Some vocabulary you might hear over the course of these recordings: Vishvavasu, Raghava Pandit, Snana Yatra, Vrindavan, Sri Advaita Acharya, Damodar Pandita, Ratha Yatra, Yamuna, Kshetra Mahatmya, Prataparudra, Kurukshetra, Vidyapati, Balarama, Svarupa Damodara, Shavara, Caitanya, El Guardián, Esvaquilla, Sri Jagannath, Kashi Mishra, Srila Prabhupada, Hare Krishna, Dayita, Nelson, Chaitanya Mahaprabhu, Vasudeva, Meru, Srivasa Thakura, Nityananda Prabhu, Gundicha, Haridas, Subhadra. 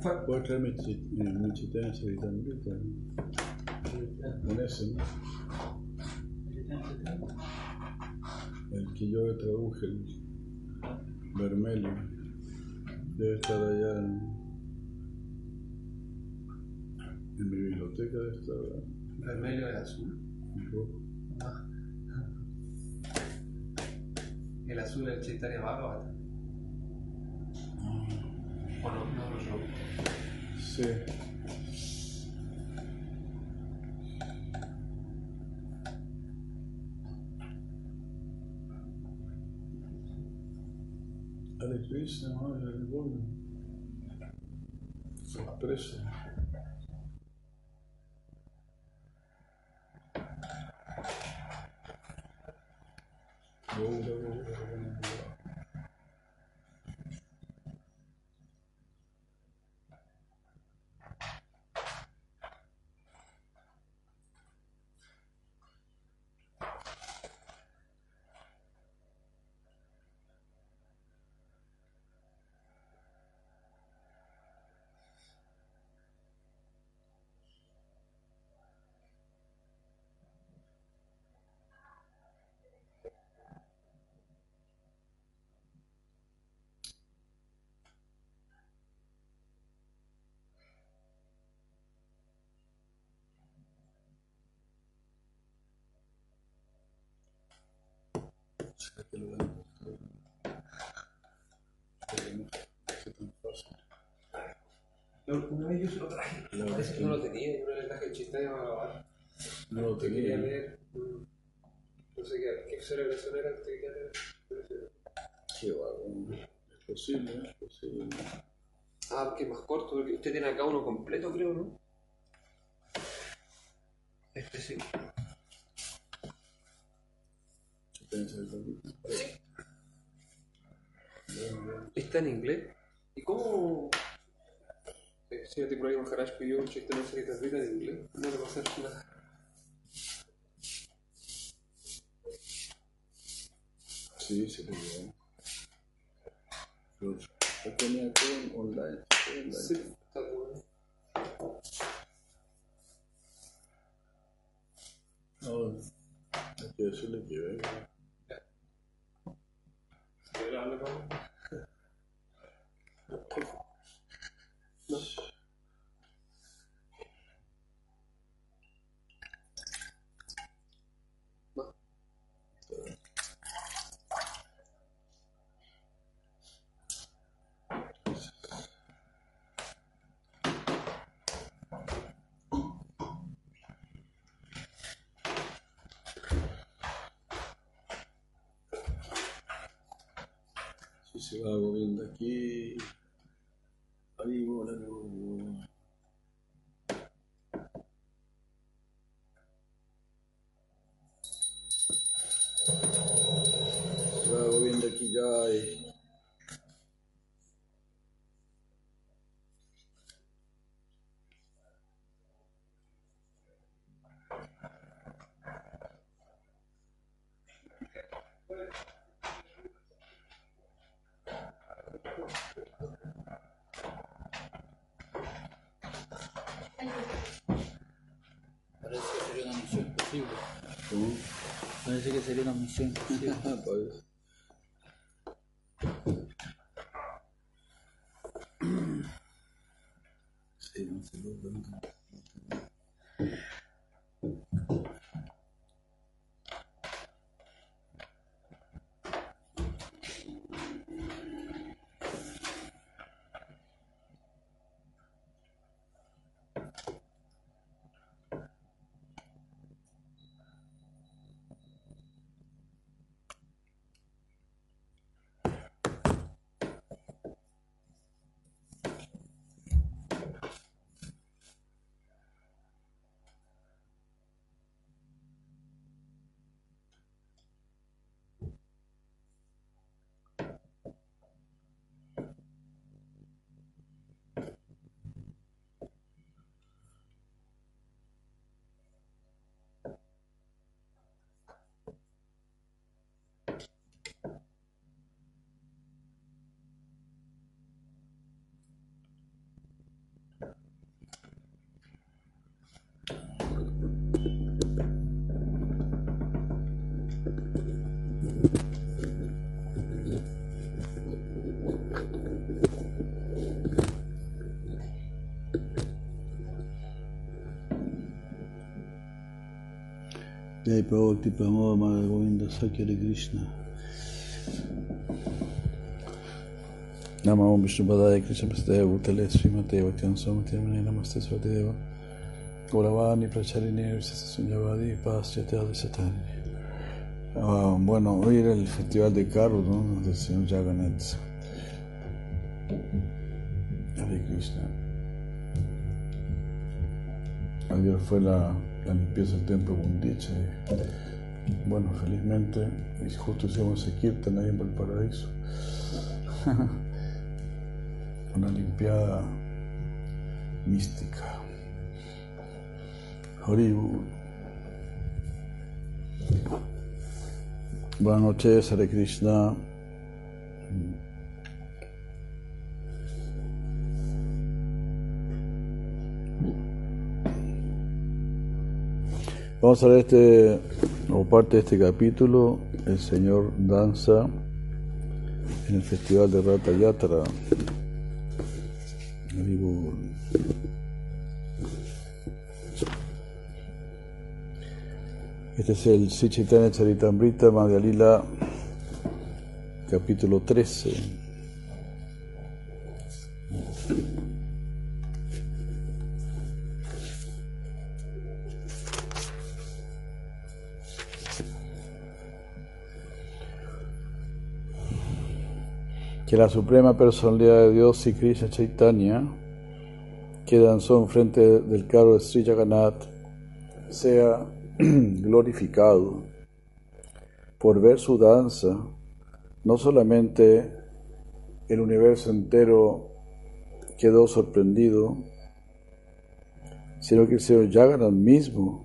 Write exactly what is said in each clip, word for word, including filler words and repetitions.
Puedo traerme mi Chaitanya Charitamrita. Con Nelson, el que yo traduje, el Vermelho, debe estar allá en, en mi biblioteca. Debe estar allá. ¿Vermelho era azul? El rojo. Ah. ¿El azul es el Chaitanya Bhagavata? ¿O no, no lo robó? Sí. Hare Krishna, Hare Krishna. Sorpresa. Gola, gola, gola, gola. Que lo dan una vez yo se lo traje, la parece que no lo tenía, yo no le traje el chiste de Malabar, no lo tenía, quería leer, no sé qué, qué celebración era, que quería leer, qué vago, es posible, es posible. Ah, porque es más corto, porque usted tiene acá uno completo, creo, ¿no? Este sí. Está en inglés. ¿Y cómo? Si yo te prohíbo un garage pidió un chiste de Charitamrita en inglés, no le va a hacer nada. Sí, se puede. Yo tenía todo online. Sí, está bueno. No, hay que decirle que venga. No. No. Si se va moviendo aquí. Ahí, bola, bola. Bravo, bien de aquí ya hay. Sería una misión. Jai Pravakti Pramod Madhya Govinda Sakya Hare Krishna. Namah Om Vishnu Padaya Krishna Pastaya Bhutale Sri Matei Bhaktiyan Samati Amane Namaste Svateva Gauravani Pracharine Visasa Sunyavadi Paschate Adisatani. Ah, bueno, hoy era el festival de carros, ¿no? Del Señor Jagannath. Hare Krishna. Ayer fue la, la limpieza del templo con dicha. Bueno, felizmente, y justo hicimos ese kirtan ahí en Valparaíso. Una limpiada mística. Haribu. Buenas noches, Hare Krishna. Vamos a ver este, o parte de este capítulo, el Señor danza en el Festival de Ratha Yatra. Este es el Sri Chaitanya Charitamrita Madhyalila, capítulo trece. Que la Suprema Personalidad de Dios y Krishna Chaitanya, que danzó enfrente del carro de Sri Jagannath, sea glorificado por ver su danza. No solamente el universo entero quedó sorprendido, sino que el Señor Jagannath mismo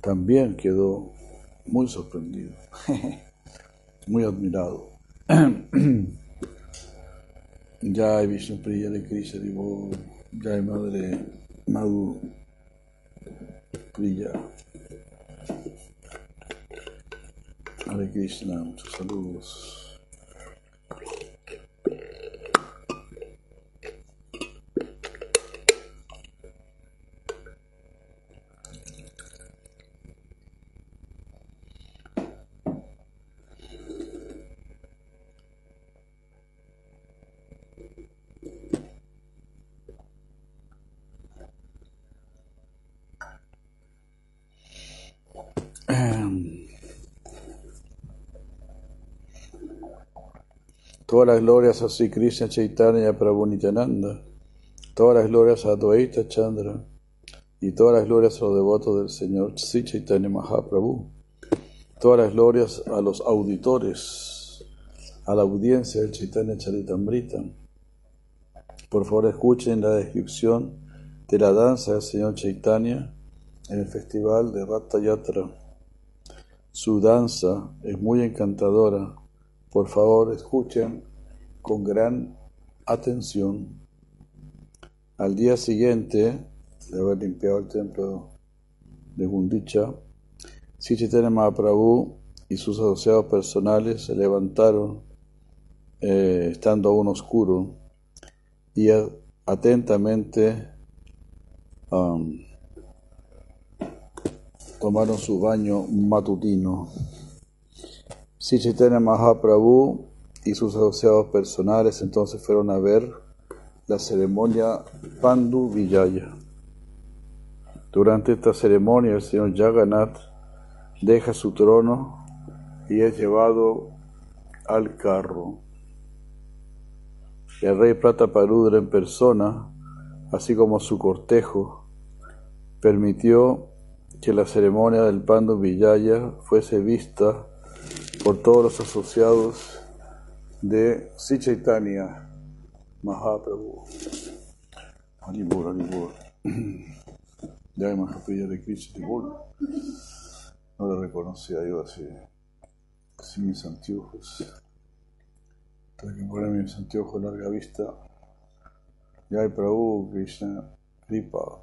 también quedó muy sorprendido, muy admirado. Jai Vishnu Priya de Krishna Divo, Jai Madre Madhu Priya Hare Krishna, muchos saludos. Todas las glorias a Sri Krishna Chaitanya Prabhu Nityananda, todas las glorias a Advaita Acharya y todas las glorias a los devotos del Señor Sri Chaitanya Mahaprabhu, todas las glorias a los auditores, a la audiencia del Chaitanya Charitamrita. Por favor, escuchen la descripción de la danza del Señor Chaitanya en el festival de Ratha Yatra. Su danza es muy encantadora. Por favor, escuchen con gran atención. Al día siguiente de haber limpiado el templo de Gundicha, Sri Chaitanya Mahaprabhu y sus asociados personales se levantaron, eh, estando aún oscuro, y atentamente um, tomaron su baño matutino. Sri Chaitanya Mahaprabhu y sus asociados personales entonces fueron a ver la ceremonia Pandu Vilaya. Durante esta ceremonia, el Señor Jagannath deja su trono y es llevado al carro. El rey Prataparudra en persona, así como su cortejo, permitió que la ceremonia del Pandu Vilaya fuese vista por todos los asociados de Sri Chaitanya Mahaprabhu. Haribol, Haribol. Ya Mahaprabhu de Krishna. No lo reconocía yo así, sin mis anteojos. Tengo que poner mis anteojos de larga vista. Ya Prabhu, Krishna, Kripa.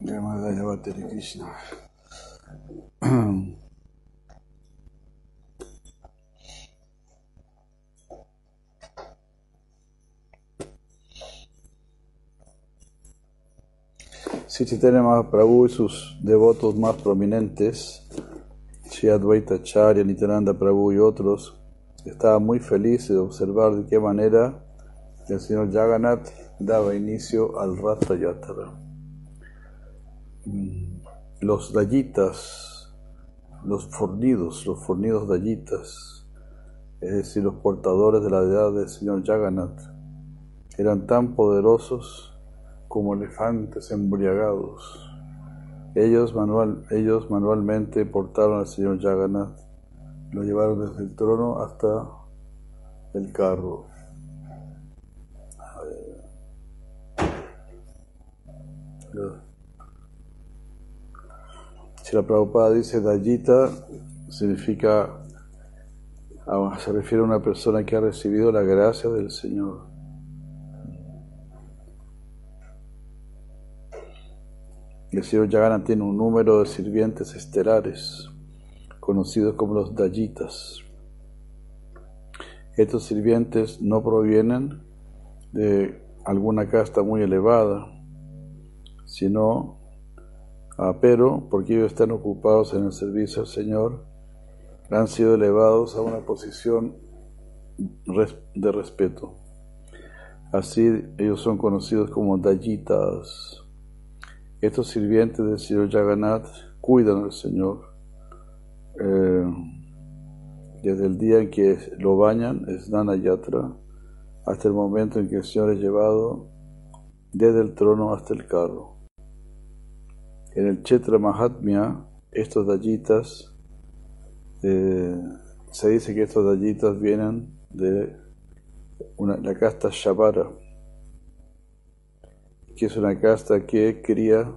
Dayitapatis de Krishna. Sri Chaitanya Mahaprabhu y sus devotos más prominentes, Sri Advaita Acharya, Nityananda Prabhu y otros, estaban muy felices de observar de qué manera el señor Jagannath daba inicio al Ratha Yatra. Los dayitas, los fornidos, los fornidos dayitas, es decir, los portadores de la deidad del señor Jagannath, eran tan poderosos como elefantes embriagados. Ellos, manual, ellos manualmente portaron al señor Jagannath, lo llevaron desde el trono hasta el carro. Srila Prabhupada dice, Dayita significa, se refiere a una persona que ha recibido la gracia del Señor. El señor Jagannath tiene un número de sirvientes estelares, conocidos como los Dayitas. Estos sirvientes no provienen de alguna casta muy elevada, sino, ah, pero porque ellos están ocupados en el servicio del Señor, han sido elevados a una posición de respeto. Así ellos son conocidos como Dayitas. Estos sirvientes del señor Jagannath cuidan al Señor. Eh, desde el día en que lo bañan, Snana Yatra, hasta el momento en que el Señor es llevado desde el trono hasta el carro. En el Kshetra Mahatmya, estos dayitas, eh, se dice que estos dayitas vienen de una, la casta Shavara, que es una casta que cría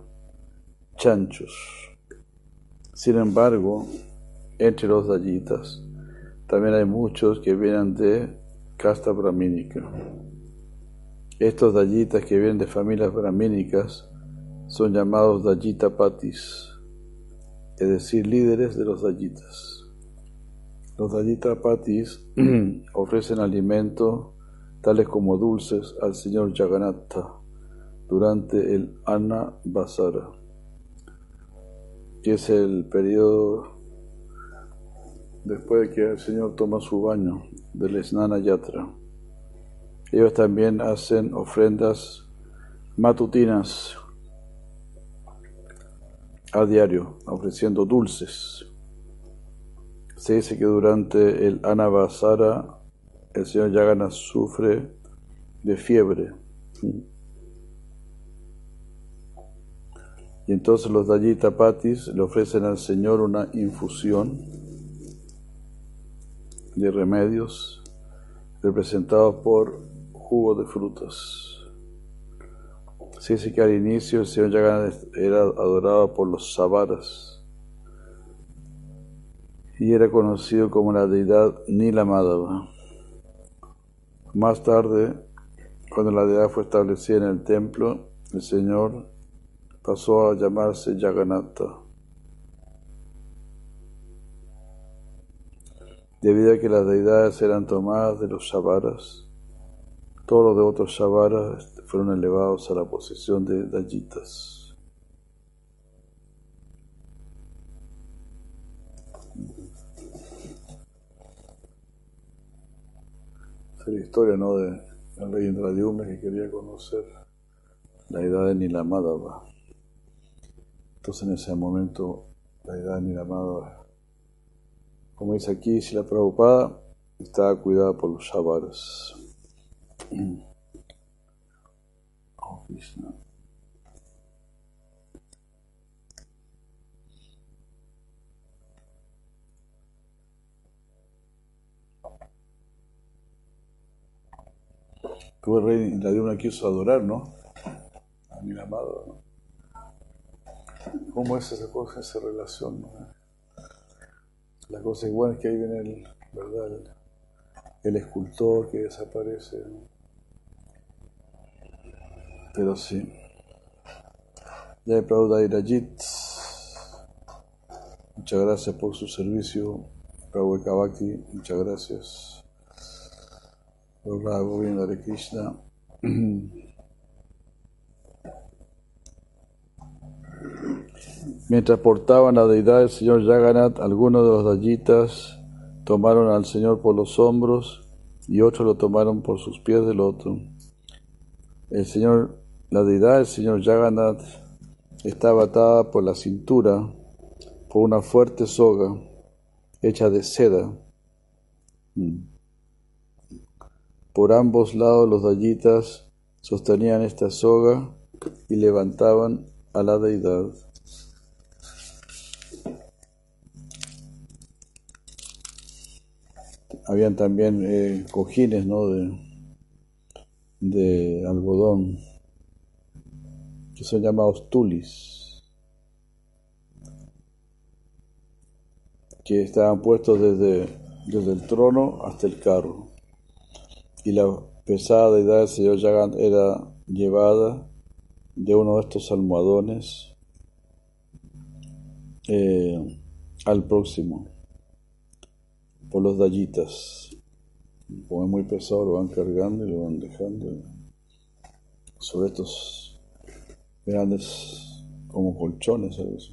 chanchos. Sin embargo, entre los dayitas también hay muchos que vienen de casta brahmínica. Estos dayitas que vienen de familias brahmínicas son llamados Dayitapatis, es decir, líderes de los dayitas. Los Dayitapatis ofrecen alimento tales como dulces al señor Jagannath durante el Anna Vasara, que es el periodo después de que el Señor toma su baño del Snana Yatra. Ellos también hacen ofrendas matutinas a diario, ofreciendo dulces. Se dice que durante el Anavasara el señor Jagannath sufre de fiebre. Y entonces los Dayitapatis le ofrecen al Señor una infusión de remedios representados por jugo de frutas. Se dice que al inicio el señor Jagannath era adorado por los Savaras y era conocido como la deidad Nilamadhava. Más tarde, cuando la deidad fue establecida en el templo, el señor pasó a llamarse Jagannatha. Debido a que las deidades eran tomadas de los Shavaras, todos los devotos Shavaras fueron elevados a la posición de Dayitas. Esa es la historia, ¿no?, de el rey Indradyumna, que quería conocer la edad de Nilamadhava. Entonces, en ese momento, la edad de Nilamadhava, como dice aquí, si la Prabhupada estaba cuidada por los Shavaras. Oh, Krishna. Tuvo el rey la de una quiso adorar, ¿no?, a Nilamadhava, ¿no? ¿Cómo es esa cosa, esa relación, no? La cosa igual es que ahí viene el, ¿verdad?, el, el escultor que desaparece, ¿no? Pero sí. Jai Prabhu Dairajit. Muchas gracias por su servicio. Prabhu Ekavaki, muchas gracias. Prabhu Govinda Hare Krishna. Mientras portaban la deidad del señor Jagannath, algunos de los dayitas tomaron al señor por los hombros y otros lo tomaron por sus pies del otro. El señor, la deidad del señor Jagannath estaba atada por la cintura por una fuerte soga hecha de seda. Por ambos lados los dayitas sostenían esta soga y levantaban a la deidad. Habían también eh, cojines, ¿no?, de, de algodón, que son llamados tulis, que estaban puestos desde, desde el trono hasta el carro. Y la pesada deidad del señor Jagannath era llevada de uno de estos almohadones eh, al próximo, por los dayitas. Como es muy pesado, lo van cargando y lo van dejando sobre estos grandes como colchones, ¿sabes?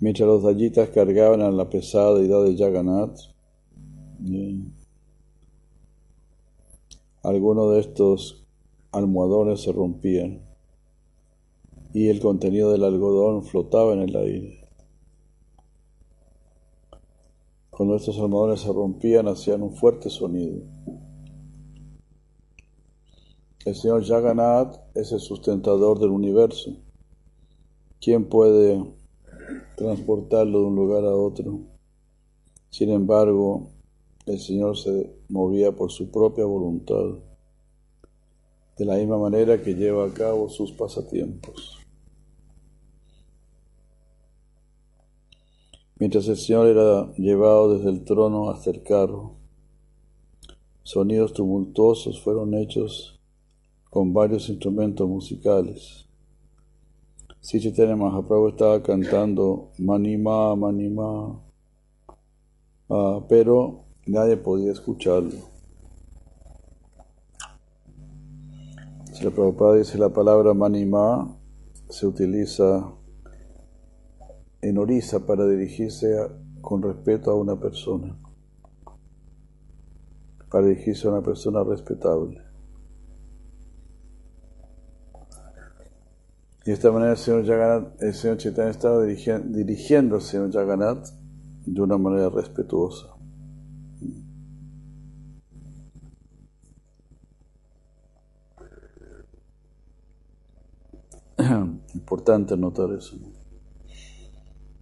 Mientras los dayitas cargaban a la pesada deidad de Jagannath, eh, algunos de estos almohadones se rompían y el contenido del algodón flotaba en el aire. Cuando estos almohadones se rompían, hacían un fuerte sonido. El señor Jagannath es el sustentador del universo. ¿Quién puede transportarlo de un lugar a otro? Sin embargo, el señor se movía por su propia voluntad, de la misma manera que lleva a cabo sus pasatiempos. Mientras el Señor era llevado desde el trono hasta el carro, sonidos tumultuosos fueron hechos con varios instrumentos musicales. Sri Chaitanya Mahaprabhu estaba cantando Manima, Manima, ah, pero nadie podía escucharlo. Si la Prabhupada dice la palabra Manima, se utiliza en Orissa para dirigirse a, con respeto a una persona, para dirigirse a una persona respetable. Y de esta manera el señor Jagannath, el señor Chaitanya estaba dirigiendo, dirigiendo al señor Jagannath de una manera respetuosa. Importante notar eso.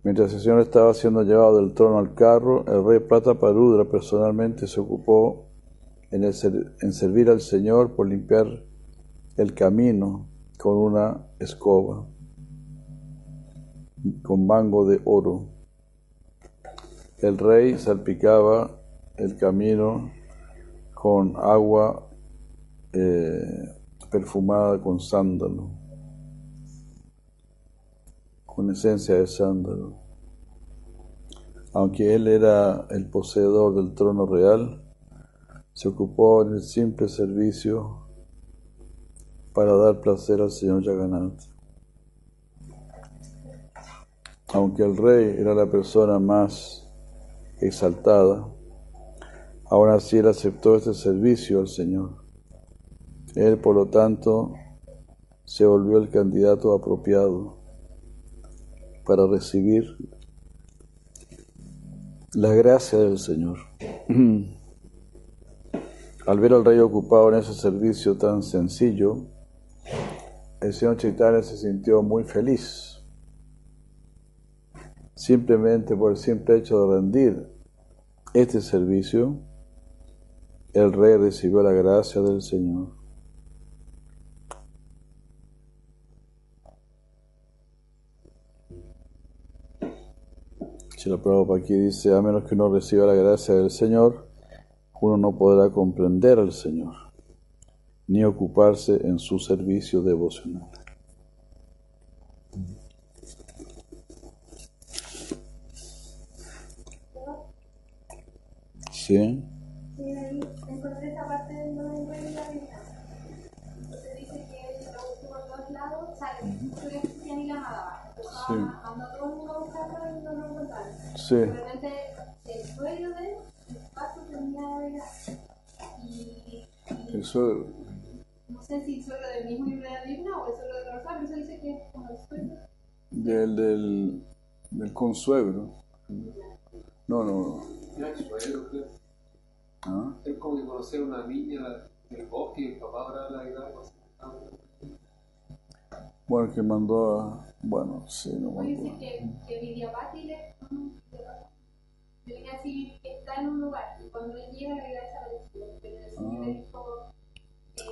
Mientras el Señor estaba siendo llevado del trono al carro, el rey Prataparudra personalmente se ocupó en, el ser, en servir al Señor por limpiar el camino con una escoba, con mango de oro. El rey salpicaba el camino con agua eh, perfumada con sándalo, con esencia de sándalo. Aunque él era el poseedor del trono real, se ocupó en el simple servicio para dar placer al señor Jagannath. Aunque el rey era la persona más exaltada, aún así él aceptó este servicio al señor. Él, por lo tanto, se volvió el candidato apropiado para recibir la gracia del Señor. Al ver al rey ocupado en ese servicio tan sencillo, el señor Chaitanya se sintió muy feliz, simplemente por el simple hecho de rendir este servicio. El rey recibió la gracia del Señor. Si la Prabhupada aquí dice, a menos que uno reciba la gracia del Señor, uno no podrá comprender al Señor, ni ocuparse en su servicio devocional. ¿Sí? Entonces esa parte no me encuentra bien. Se dice que por todos lados sale. cuando todo el mundo buscaba y no lo encontraba. Sí. De repente, el sueño de él, el paso terminaba de llegar. Y, y el suelo. No sé si el suelo del mismo libro de la Biblia o el suelo de Rosa, pero eso dice que es como el suelo. Del, del, del consuegro. No, no, no. El suelo, creo. ¿Ah? Es como que conocer a una niña del bosque y el papá ahora la guitarra. Bueno, que mandó a... Bueno, sí, no me acuerdo. Dice que, que Vidyapati le... Yo le así que está en un lugar y cuando él llega la vida desapareció. Pero el señor le dijo,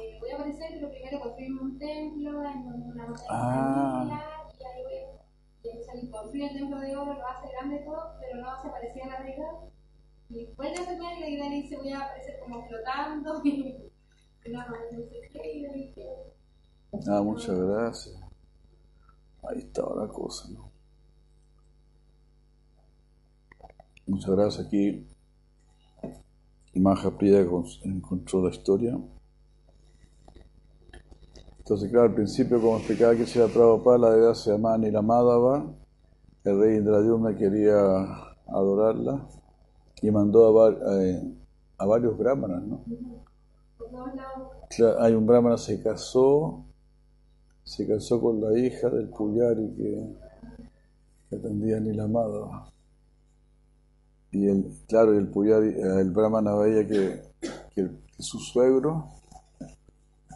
eh, voy a aparecer, pero primero construimos un templo, en una montaña ah. y ahí voy a... Y él salió, construye el templo de oro, lo hace grande todo, pero no se aparecía en la vida. Y después de ese plan, la idea le dice, voy a aparecer como flotando. Y no, no, no sé qué, y le dije... Ah, muchas gracias. Ahí estaba la cosa, ¿no? Muchas gracias. Aquí Maja Prida encontró la historia. Entonces, claro, al principio, como explicaba que se Prabhupada, la deidad se llamaba Nilamadhava. El rey Indradyumna quería adorarla y mandó a, eh, a varios brahmanas, ¿no? Claro, hay un brahmana se casó. Se casó con la hija del Puyari que, que atendía a Nilamadhava. Y el, claro, el Puyari, el brahmana veía que, que, que su suegro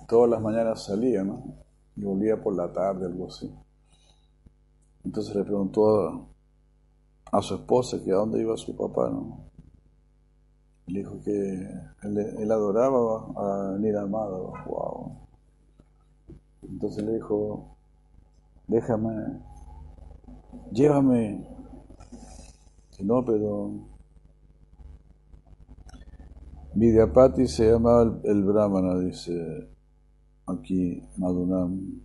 todas las mañanas salía, ¿no? Y volvía por la tarde, algo así. Entonces le preguntó a, a su esposa que a dónde iba su papá, ¿no? Le dijo que él, él adoraba a Nilamadhava. Wow. Entonces le dijo, déjame, llévame. Que no, pero Vidyapati se llamaba el, el brahmana, dice aquí Madunam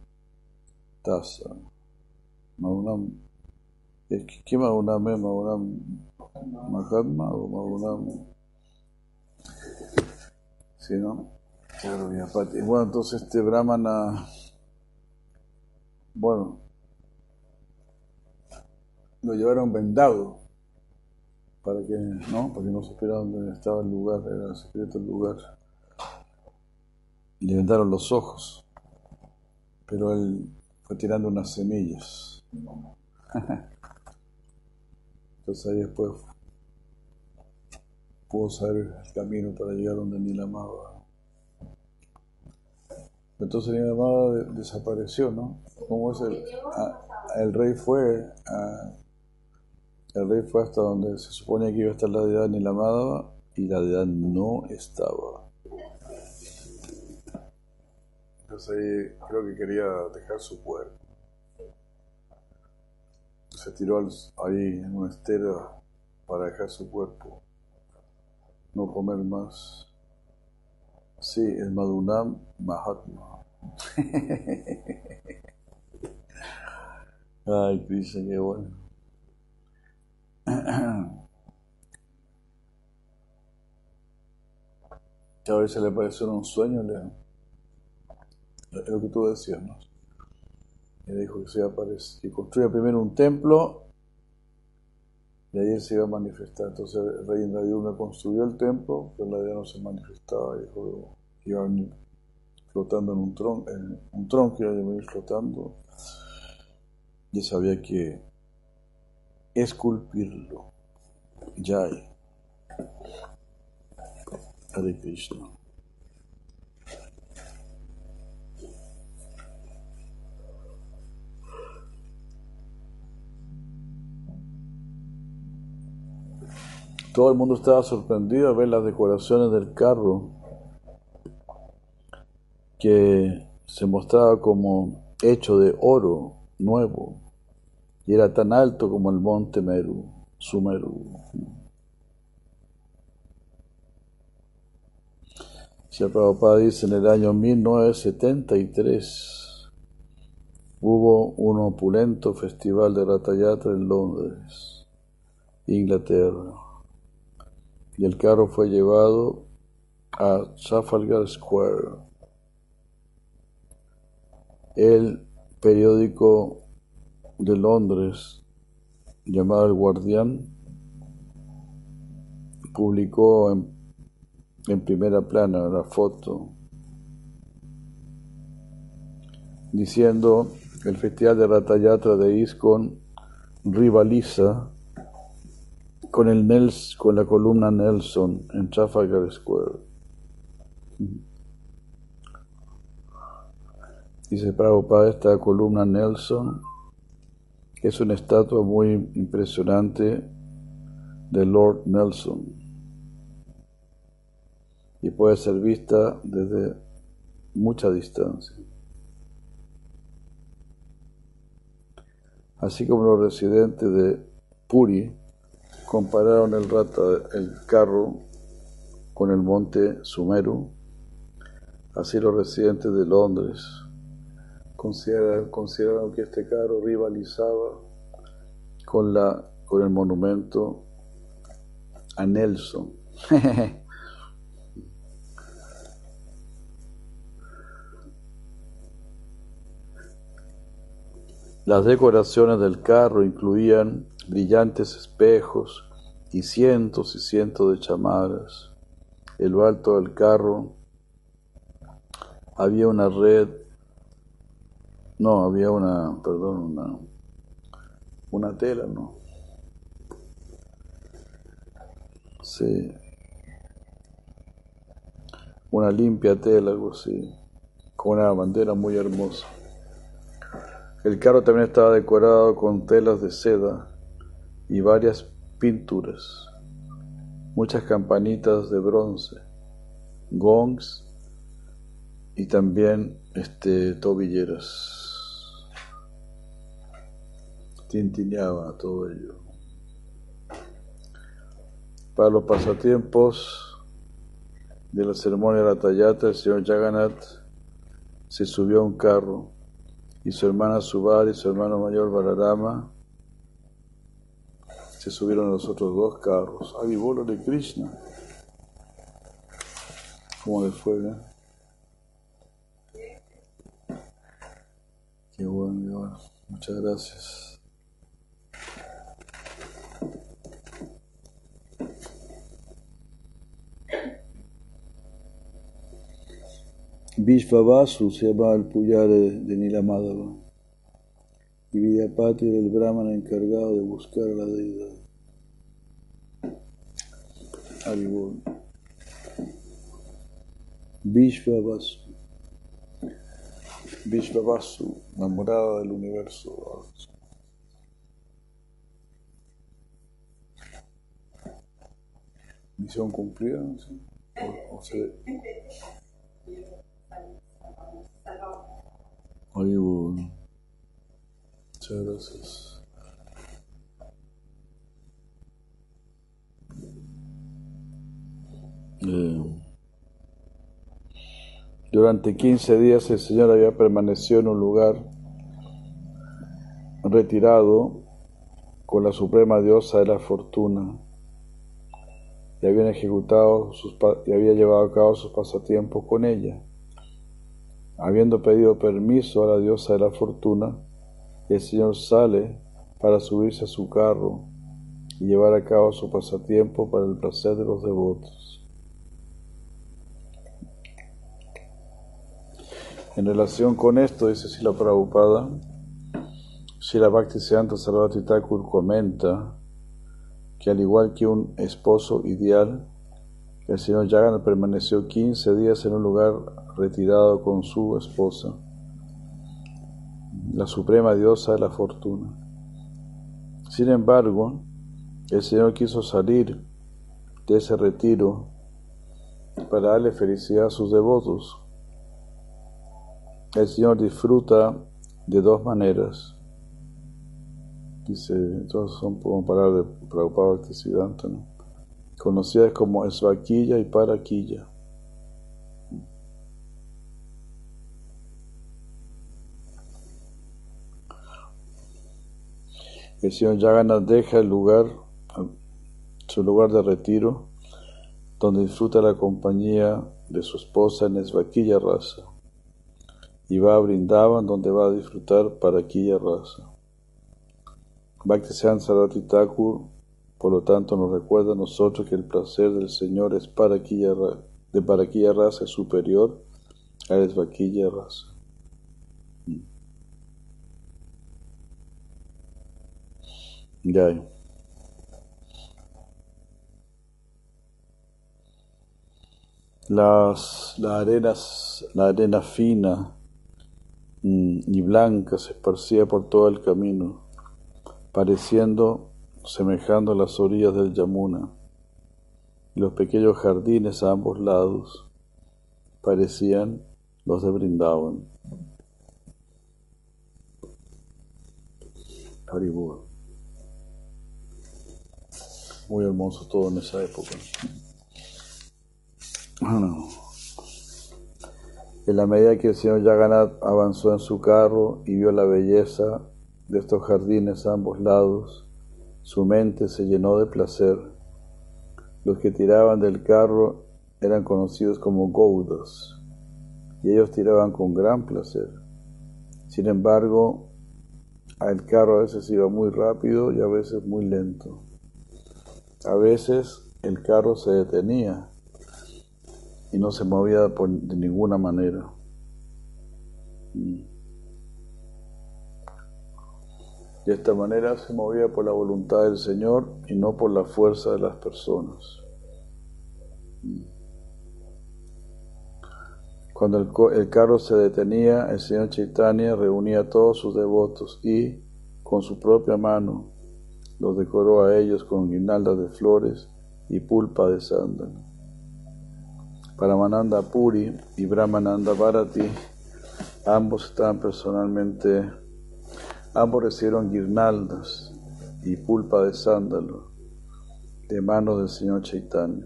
Tasa. Madunam, ¿qué Madunam es? ¿Madunam Mahatma o Madunam? ¿Sí, no? Claro, Vidyapati. Bueno, entonces este brahmana... Bueno, lo llevaron vendado para que no, para que no supiera dónde estaba el lugar, era secreto el lugar. Y le vendaron los ojos, pero él fue tirando unas semillas. Entonces ahí después pudo saber el camino para llegar donde Nilamadhava. Entonces Nilamadhava desapareció, ¿no? ¿Cómo es el, a, el rey fue a, el rey fue hasta donde se suponía que iba a estar la deidad Nilamadhava y la deidad no estaba. Entonces ahí creo que quería dejar su cuerpo. Se tiró al, ahí en una estera para dejar su cuerpo, no comer más. Sí, el Madhunam Mahatma. Ay, Krishna, qué bueno. A veces le pareció un sueño, es lo que tú decías, ¿no? Y le dijo que se iba a aparecer, que construya primero un templo y ahí él se iba a manifestar. Entonces el rey Indradyumna construyó el templo, pero la idea no se manifestaba, dijo que iba a venir flotando en un tronco, en un tronco iba a venir flotando. Ya sabía que esculpirlo. Jai. Hare Krishna. Todo el mundo estaba sorprendido al ver las decoraciones del carro que se mostraba como hecho de oro nuevo. Y era tan alto como el monte Meru, Sumeru. Srila Prabhupada dice, en el año mil novecientos setenta y tres hubo un opulento festival de Ratha Yatra en Londres, Inglaterra. Y el carro fue llevado a Trafalgar Square. El periódico de Londres, llamada El Guardián, publicó en, en primera plana la foto diciendo: el festival de Ratha Yatra de ISKCON rivaliza con el Nelson, con la columna Nelson en Trafalgar Square. Dice Prabhupada, esta columna Nelson es una estatua muy impresionante de Lord Nelson y puede ser vista desde mucha distancia. Así como los residentes de Puri compararon el rata, el carro con el monte Sumeru, así los residentes de Londres consideraron, consideraron que este carro rivalizaba con, la, con el monumento a Nelson. Las decoraciones del carro incluían brillantes espejos y cientos y cientos de chamaras. En lo alto del carro había una red, no, había una, perdón, una, una tela, no. Sí. Una limpia tela, algo así, con una bandera muy hermosa. El carro también estaba decorado con telas de seda y varias pinturas, muchas campanitas de bronce, gongs y también este, tobilleras. Tintineaba todo ello. Para los pasatiempos de la ceremonia de Ratha Yatra, el señor Jagannath se subió a un carro, y su hermana Subhadra y su hermano mayor Balarama se subieron a los otros dos carros. ¡Ay, bolo de Krishna! Como de fuego. Qué bueno, qué bueno. Muchas gracias. Vishvavasu se llama el puyar de, de Nilamadhava y Vidyapati era el brahmana encargado de buscar a la deidad. Haribol. Vishvavasu. Vishvavasu, la morada del universo. Misión cumplida, ¿sí? O, o sea, Ay, bueno. Muchas gracias. Eh, durante quince días el Señor había permanecido en un lugar retirado con la suprema diosa de la fortuna y habían ejecutado sus, y había llevado a cabo sus pasatiempos con ella. Habiendo pedido permiso a la diosa de la fortuna, el señor sale para subirse a su carro y llevar a cabo su pasatiempo para el placer de los devotos. En relación con esto, dice Srila Prabhupada, Srila Bhaktisiddhanta Sarasvati Thakur comenta que al igual que un esposo ideal, el señor Jagannath permaneció quince días en un lugar retirado con su esposa, la suprema diosa de la fortuna. Sin embargo, el Señor quiso salir de ese retiro para darle felicidad a sus devotos. El Señor disfruta de dos maneras. Dice, entonces son como palabras de Prabhupada Bhaktisiddhanta, ¿no? Conocidas como Esvaquilla y Paraquilla. El señor Jagannath deja el lugar, su lugar de retiro, donde disfruta la compañía de su esposa en Esvaquilla Rasa, y va a Brindavan, donde va a disfrutar Paraquilla Rasa. Bhaktisiddhanta Saraswati Thakur, por lo tanto, nos recuerda a nosotros que el placer del Señor es paraquilla, de paraquilla raza superior a esvaquilla raza. Ya. Las, las arenas, la arena fina y blanca se esparcía por todo el camino, pareciendo, semejando las orillas del Yamuna, y los pequeños jardines a ambos lados parecían los de Vrindavan. Haribur. Muy hermoso todo en esa época. En la medida que el señor Jagannath avanzó en su carro y vio la belleza de estos jardines a ambos lados, su mente se llenó de placer. Los que tiraban del carro eran conocidos como gaudas, y ellos tiraban con gran placer. Sin embargo, el carro a veces iba muy rápido y a veces muy lento. A veces el carro se detenía y no se movía por, de ninguna manera. De esta manera se movía por la voluntad del Señor y no por la fuerza de las personas. Cuando el, el carro se detenía, el señor Chaitanya reunía a todos sus devotos y, con su propia mano, los decoró a ellos con guirnaldas de flores y pulpa de sándalo. Paramananda Puri y Brahmananda Bharati, ambos estaban personalmente... Ambos recibieron guirnaldas y pulpa de sándalo de manos del señor Chaitanya,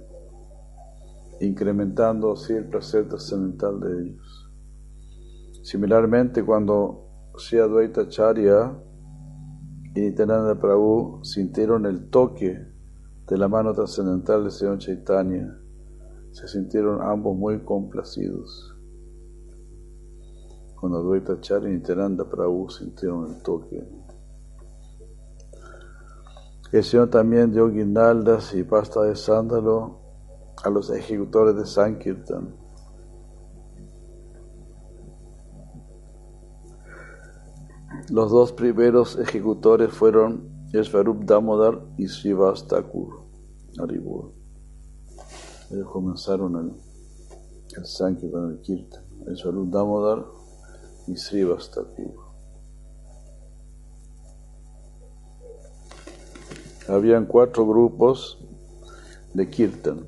incrementando así el placer trascendental de ellos. Similarmente, cuando Sri Advaita Acharya y Nityananda Prabhu sintieron el toque de la mano trascendental del señor Chaitanya, se sintieron ambos muy complacidos. Cuando Advaita Acharya y Nityananda Prabhu sintieron el toque. El Señor también dio guirnaldas y pasta de sándalo a los ejecutores de Sankirtan. Los dos primeros ejecutores fueron Svarupa Damodara y Srivasa Thakura. Ellos comenzaron el, el Sankirtan, el Kirtan. Svarupa Damodara y Srivasa Thakura. Habían cuatro grupos de Kirtan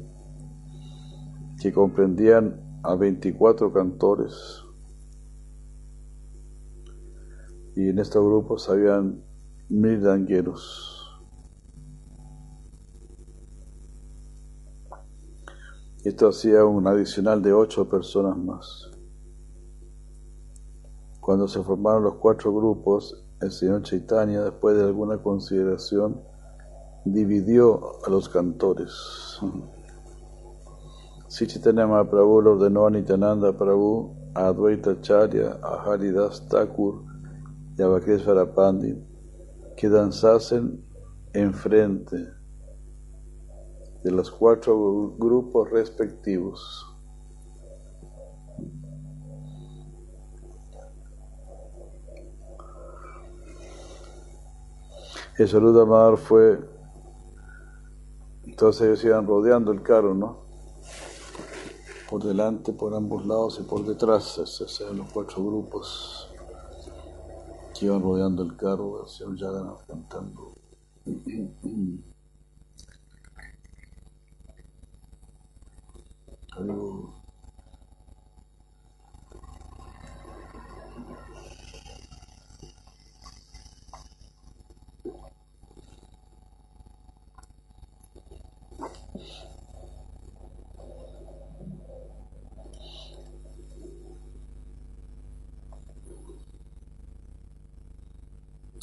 que comprendían a veinticuatro cantores, y en estos grupos habían mridangueros. Esto hacía un adicional de ocho personas más. Cuando se formaron los cuatro grupos, el señor Chaitanya, después de alguna consideración, dividió a los cantores. Sri Chaitanya Mahaprabhu le ordenó a Nityananda Prabhu, a Advaita Acharya, a Haridas Thakur y a Bhaktisvara Pandit que danzasen enfrente de los cuatro grupos respectivos. El Svarupa Damodara fue, entonces ellos iban rodeando el carro, ¿no? Por delante, por ambos lados y por detrás, esos eran los cuatro grupos que iban rodeando el carro, hacia el Jagannath cantando. Algo.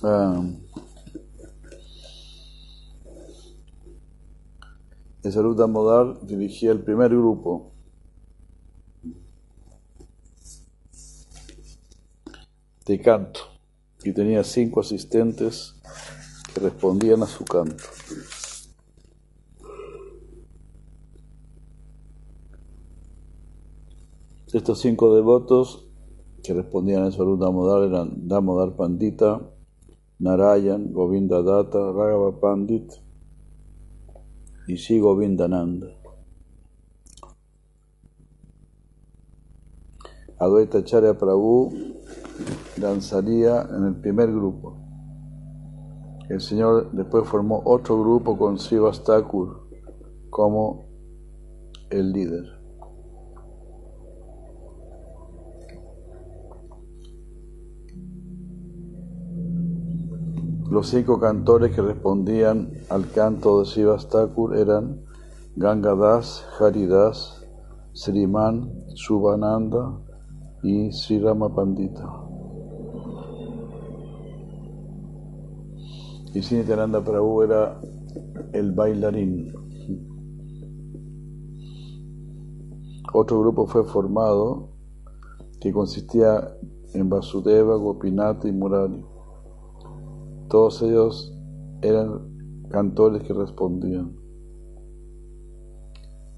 Ah. El Svarupa Damodara dirigía el primer grupo. De canto, y tenía cinco asistentes que respondían a su canto. Estos cinco devotos que respondían a Svarupa Damodara eran Damodar Pandita, Narayan, Govinda Datta, Raghava Pandit y Sri Govindananda. Advaita Acharya Prabhu danzaría en el primer grupo. El Señor después formó otro grupo con Srivasa Thakura como el líder. Los cinco cantores que respondían al canto de Srivasa Thakura eran Gangadas, Haridas, Sriman, Subhananda y Sri Rama Pandita. Y Sri Nityananda Prabhu era el bailarín. Otro grupo fue formado que consistía en Vasudeva, Gopinath y Murari. Todos ellos eran cantores que respondían.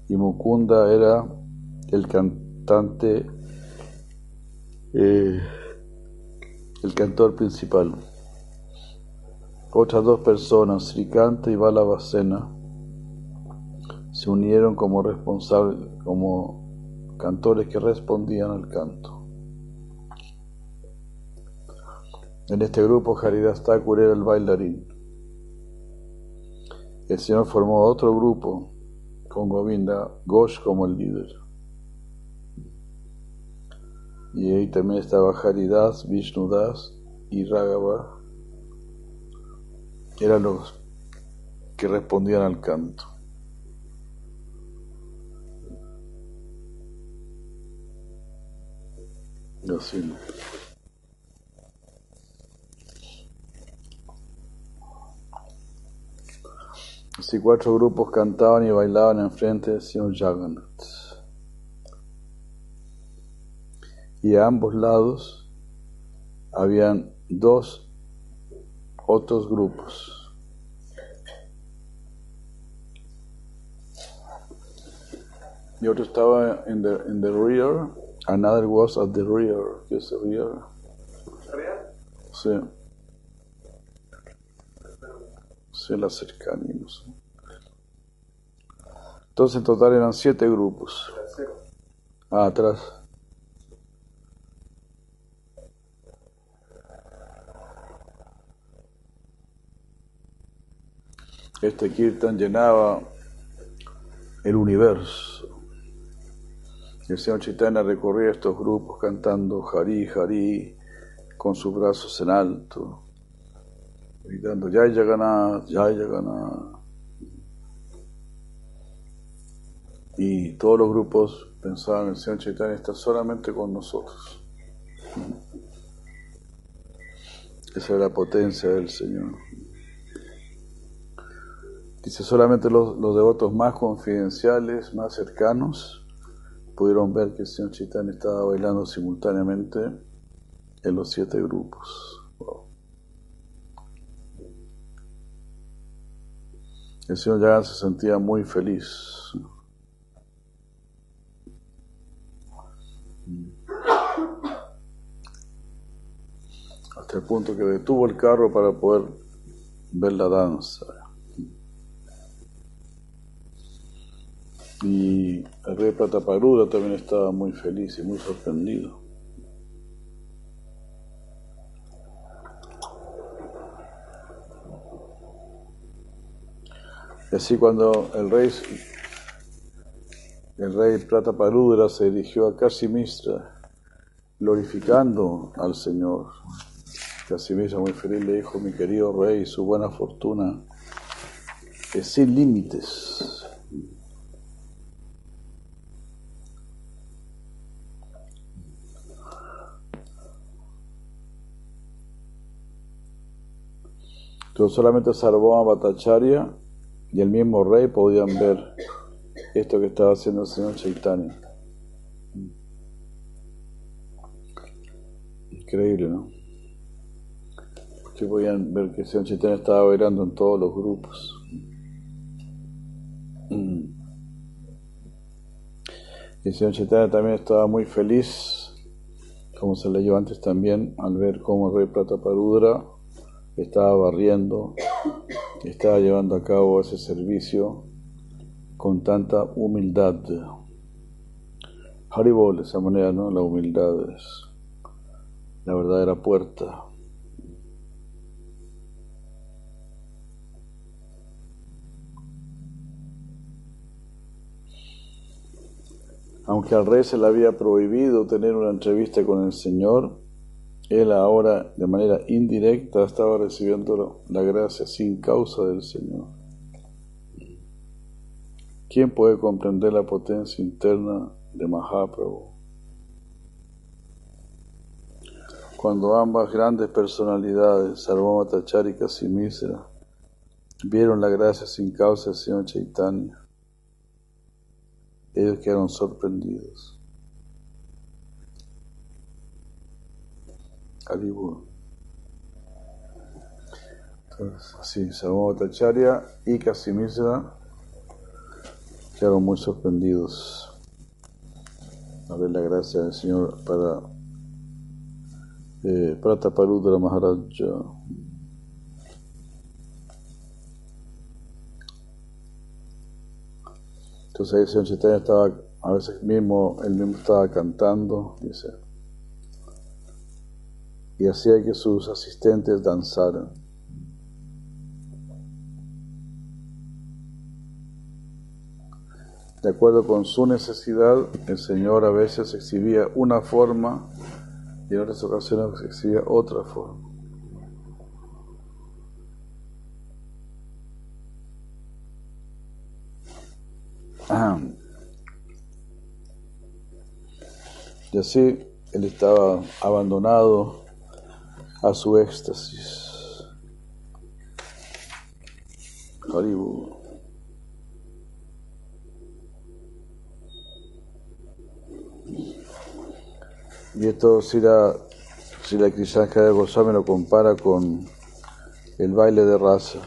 Y Mukunda era el cantante Eh, el cantor principal. Otras dos personas, Srikanta y Balavasena, se unieron como responsables, como cantores que respondían al canto. En este grupo, Haridas Thakur era el bailarín. El Señor formó otro grupo con Govinda Ghosh como el líder. Y ahí también estaba Haridas, Vishnudas y Raghava. Eran los que respondían al canto. Y así. Así cuatro grupos cantaban y bailaban enfrente de Sri Jagannath. Y a ambos lados habían dos otros grupos. The otro estaba in the in the rear, another was at the rear. ¿Qué es el rear? ¿Rear? Sí. Se la cercanía, no sé. Entonces en total eran siete grupos. Ah, atrás. Este kirtan llenaba el universo. El Señor Chaitanya recorría estos grupos cantando Hari Hari con sus brazos en alto, gritando Jai Jagannath, Jai Jagannath. Y todos los grupos pensaban, el Señor Chaitanya está solamente con nosotros. Esa es la potencia del Señor. Dice, solamente los, los devotos más confidenciales, más cercanos, pudieron ver que el Señor Chaitanya estaba bailando simultáneamente en los siete grupos. Wow. El Señor Jagannath se sentía muy feliz. Hasta el punto que detuvo el carro para poder ver la danza. Y el rey Prataparudra también estaba muy feliz y muy sorprendido. Y así cuando el rey, el rey Prataparudra se dirigió a Kashi Mishra, glorificando al Señor, Kashi Mishra muy feliz le dijo, mi querido rey, su buena fortuna es sin límites. Entonces solamente Sarvabhauma Bhattacharya y el mismo rey podían ver esto que estaba haciendo el Señor Chaitanya. Increíble, ¿no? Sí, podían ver que el señor Chaitanya estaba bailando en todos los grupos. Y el señor Chaitanya también estaba muy feliz, como se leyó antes también, al ver cómo el rey Prataparudra estaba barriendo, estaba llevando a cabo ese servicio con tanta humildad. Haribol, de esa manera, ¿no? La humildad es la verdadera puerta. Aunque al rey se le había prohibido tener una entrevista con el Señor, él ahora, de manera indirecta, estaba recibiendo la gracia sin causa del Señor. ¿Quién puede comprender la potencia interna de Mahaprabhu? Cuando ambas grandes personalidades, Sarvabhauma Bhattacharya y Kashi Mishra, vieron la gracia sin causa del Señor Chaitanya, ellos quedaron sorprendidos. Alibur. Entonces, así, Sarvabhauma Bhattacharya y Kashi Mishra quedaron muy sorprendidos a ver la gracia del Señor para eh, Prataparudra Maharaja. Entonces ahí el señor Chaitanya estaba, a veces mismo, él mismo estaba cantando, dice, y hacía que sus asistentes danzaran. De acuerdo con su necesidad, el Señor a veces exhibía una forma y en otras ocasiones exhibía otra forma. Y así él estaba abandonado a su éxtasis. Haribu. Y esto Srila Krishna de Goswami lo compara con el baile de raza.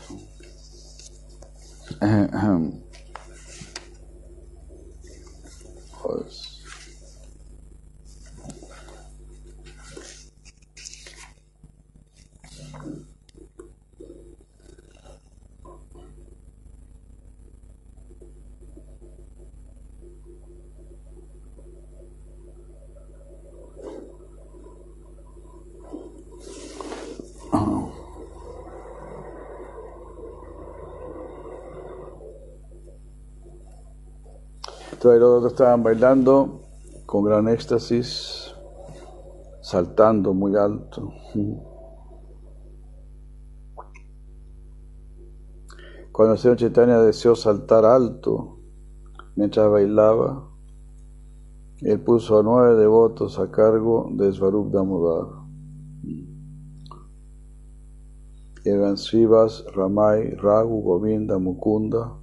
Entonces los otros estaban bailando con gran éxtasis, saltando muy alto. Cuando el señor Chaitanya deseó saltar alto mientras bailaba, él puso a nueve devotos a cargo de Svarupa Damodara. Eran Srivas, Ramay, Raghu, Govinda, Mukunda,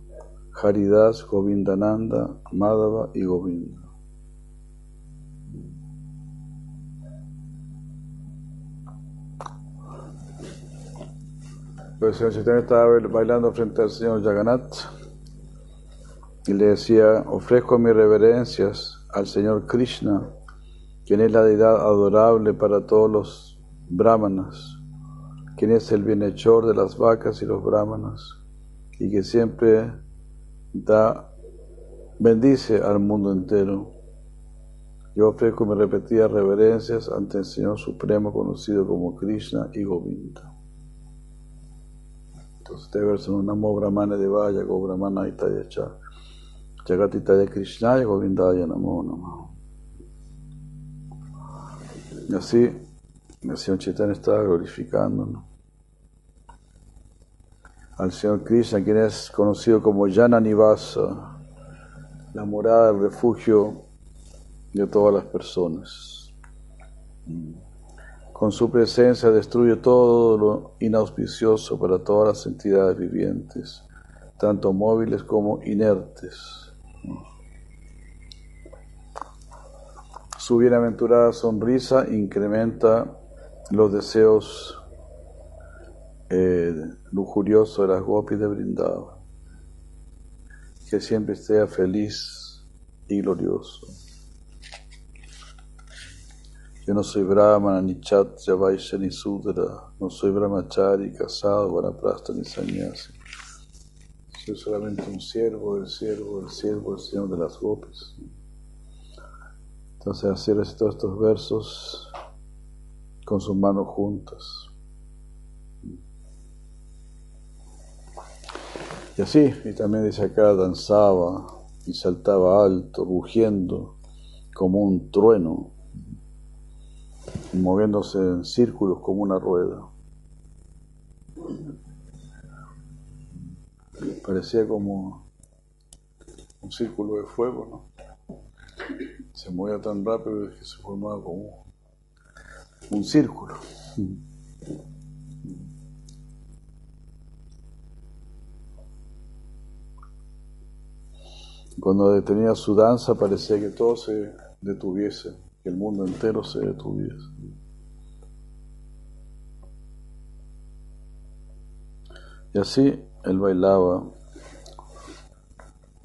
Haridas, Govindananda, Madhava y Govinda. El señor Chaitanya estaba bailando frente al señor Jagannath y le decía: ofrezco mis reverencias al señor Krishna, quien es la deidad adorable para todos los brahmanas, quien es el bienhechor de las vacas y los brahmanas, y que siempre da, bendice al mundo entero. Yo ofrezco mis repetidas reverencias ante el Señor Supremo, conocido como Krishna y Govinda. Entonces este verso: Namo Brahmane Devaya Go Brahmana Itaya Cha Jagati Itaya Krishnaya Govindaya Namo Namo. Y así el Señor Chaitanya estaba glorificándonos al Señor Krishna, quien es conocido como Yana-nivasa, la morada, el refugio de todas las personas. Con su presencia destruye todo lo inauspicioso para todas las entidades vivientes, tanto móviles como inertes. Su bienaventurada sonrisa incrementa los deseos eh, lujurioso de las gopis de Vrindavan, que siempre sea feliz y glorioso. Yo no soy brahmana, ni kshatriya, vaishya, ni sudra, no soy brahmachari, casado, vanaprastha, ni sannyasi. Soy solamente un siervo, el siervo, el siervo, el señor de las gopis. Entonces así recitó estos versos con sus manos juntas. Y así, y también dice acá, danzaba y saltaba alto, rugiendo como un trueno, y moviéndose en círculos como una rueda. Parecía como un círculo de fuego, ¿no? Se movía tan rápido que se formaba como un círculo. Cuando detenía su danza parecía que todo se detuviese, que el mundo entero se detuviese. Y así él bailaba,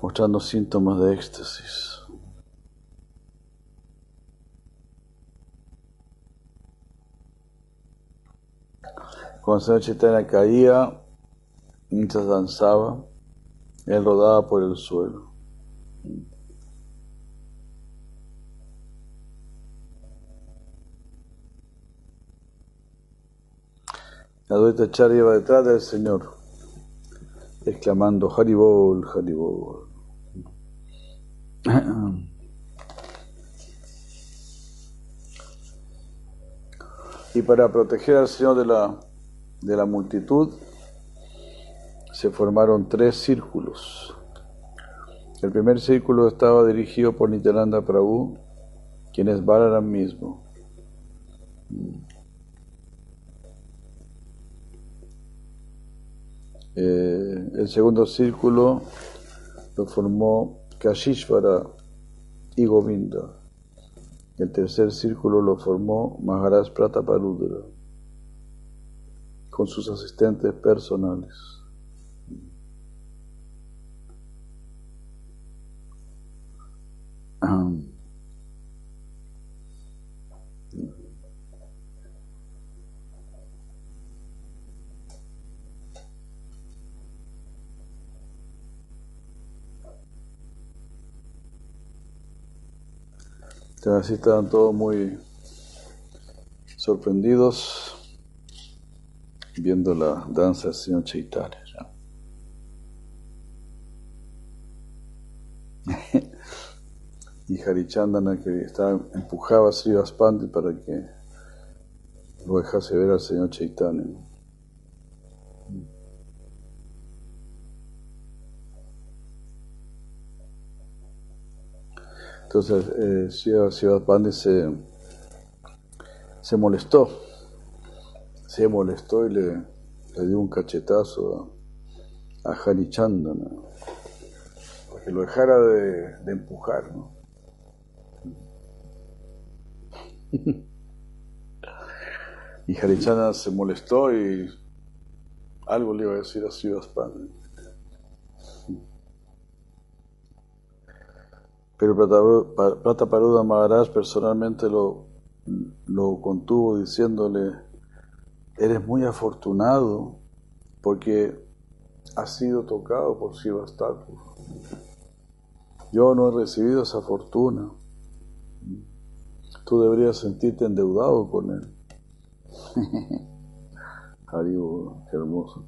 mostrando síntomas de éxtasis. Cuando el señor Chaitanya caía, mientras danzaba, él rodaba por el suelo. Advaita Acharya va detrás del Señor, exclamando Haribol, Haribol. Y para proteger al Señor de la, de la multitud, se formaron tres círculos. El primer círculo estaba dirigido por Nityananda Prabhu, quien es Balaram mismo. Eh, el segundo círculo lo formó Kashishvara y Govinda. El tercer círculo lo formó Maharaj Prataparudra con sus asistentes personales. Así estaban todos muy sorprendidos viendo la danza del señor Chaitanya. Y Harichandana, que estaba, empujaba a Srivas Pandit para que lo dejase ver al señor Chaitanya. Entonces, eh, Srivas Pandit se, se molestó, se molestó y le, le dio un cachetazo a, a Harichandana, para que lo dejara de, de empujar, ¿no? Y Harichandana se molestó y algo le iba a decir a Srivas Pandit. Pero Prataparudra Maharaj personalmente lo, lo contuvo diciéndole, eres muy afortunado porque has sido tocado por Srivasa Thakura. Yo no he recibido esa fortuna. Tú deberías sentirte endeudado con él. Haribo, qué hermoso.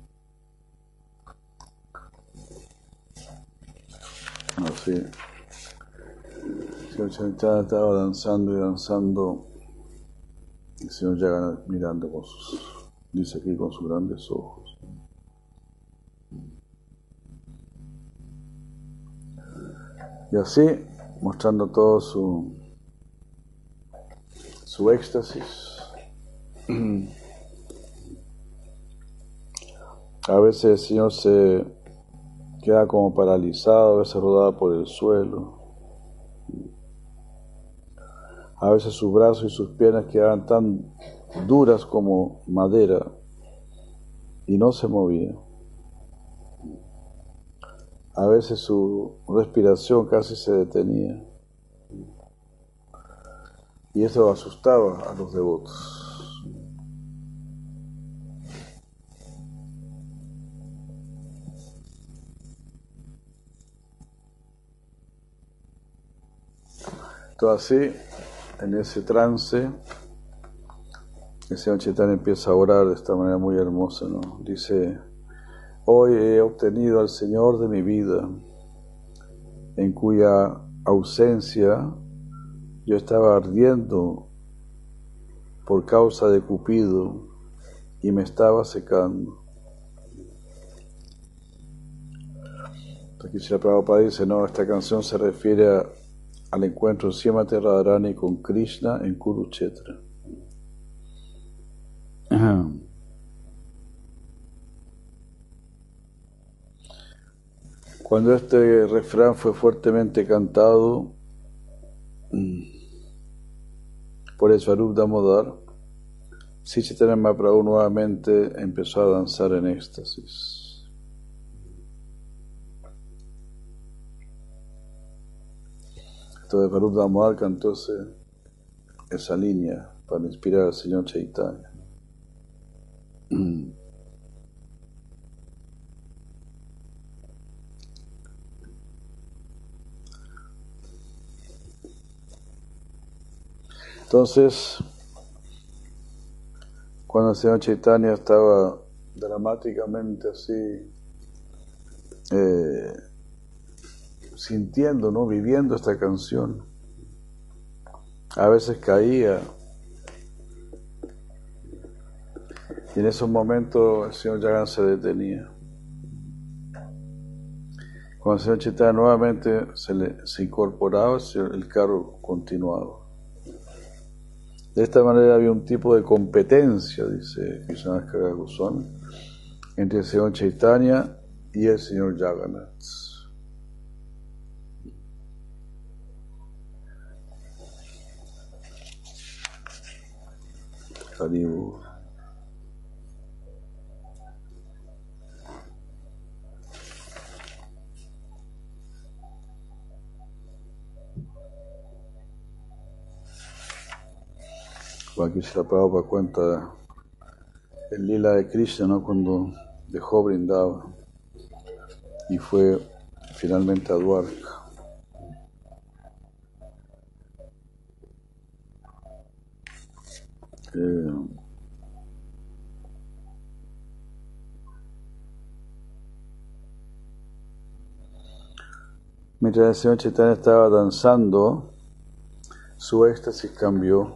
Así. El señor Chaitanya estaba danzando y danzando, el señor Jagannath mirando con sus, dice aquí, con sus grandes ojos. Y así, mostrando todo su, su éxtasis. A veces el señor se queda como paralizado, a veces rodaba por el suelo. A veces sus brazos y sus piernas quedaban tan duras como madera y no se movía. A veces su respiración casi se detenía. Y eso asustaba a los devotos. Entonces así, en ese trance, el Señor Chaitanya empieza a orar de esta manera muy hermosa, ¿no? Dice: hoy he obtenido al Señor de mi vida, en cuya ausencia yo estaba ardiendo por causa de Cupido y me estaba secando. Aquí Srila Prabhupada dice, no, esta canción se refiere a al encuentro Srimati Radharani con Krishna en Kurukshetra. Cuando este refrán fue fuertemente cantado por el Svarupa Damodara, Sri Chaitanya Mahaprabhu nuevamente empezó a danzar en éxtasis. Entonces, Svarupa Damodara cantó esa línea para inspirar al Señor Chaitanya. Entonces, cuando el Señor Chaitanya estaba dramáticamente así, eh, sintiendo, ¿no?, viviendo esta canción, a veces caía, y en esos momentos el Señor Jagannath se detenía. Cuando el Señor Chaitanya nuevamente se, le, se incorporaba, el carro continuaba. De esta manera había un tipo de competencia, dice Krishna Goswami, entre el Señor Chaitanya y el Señor Jagannath. Aquí se la Prabhupada cuenta el lila de Krishna, ¿no?, cuando dejó Vrindavan y fue finalmente a Dwarka. Mientras el Señor Chaitanya estaba danzando, su éxtasis cambió.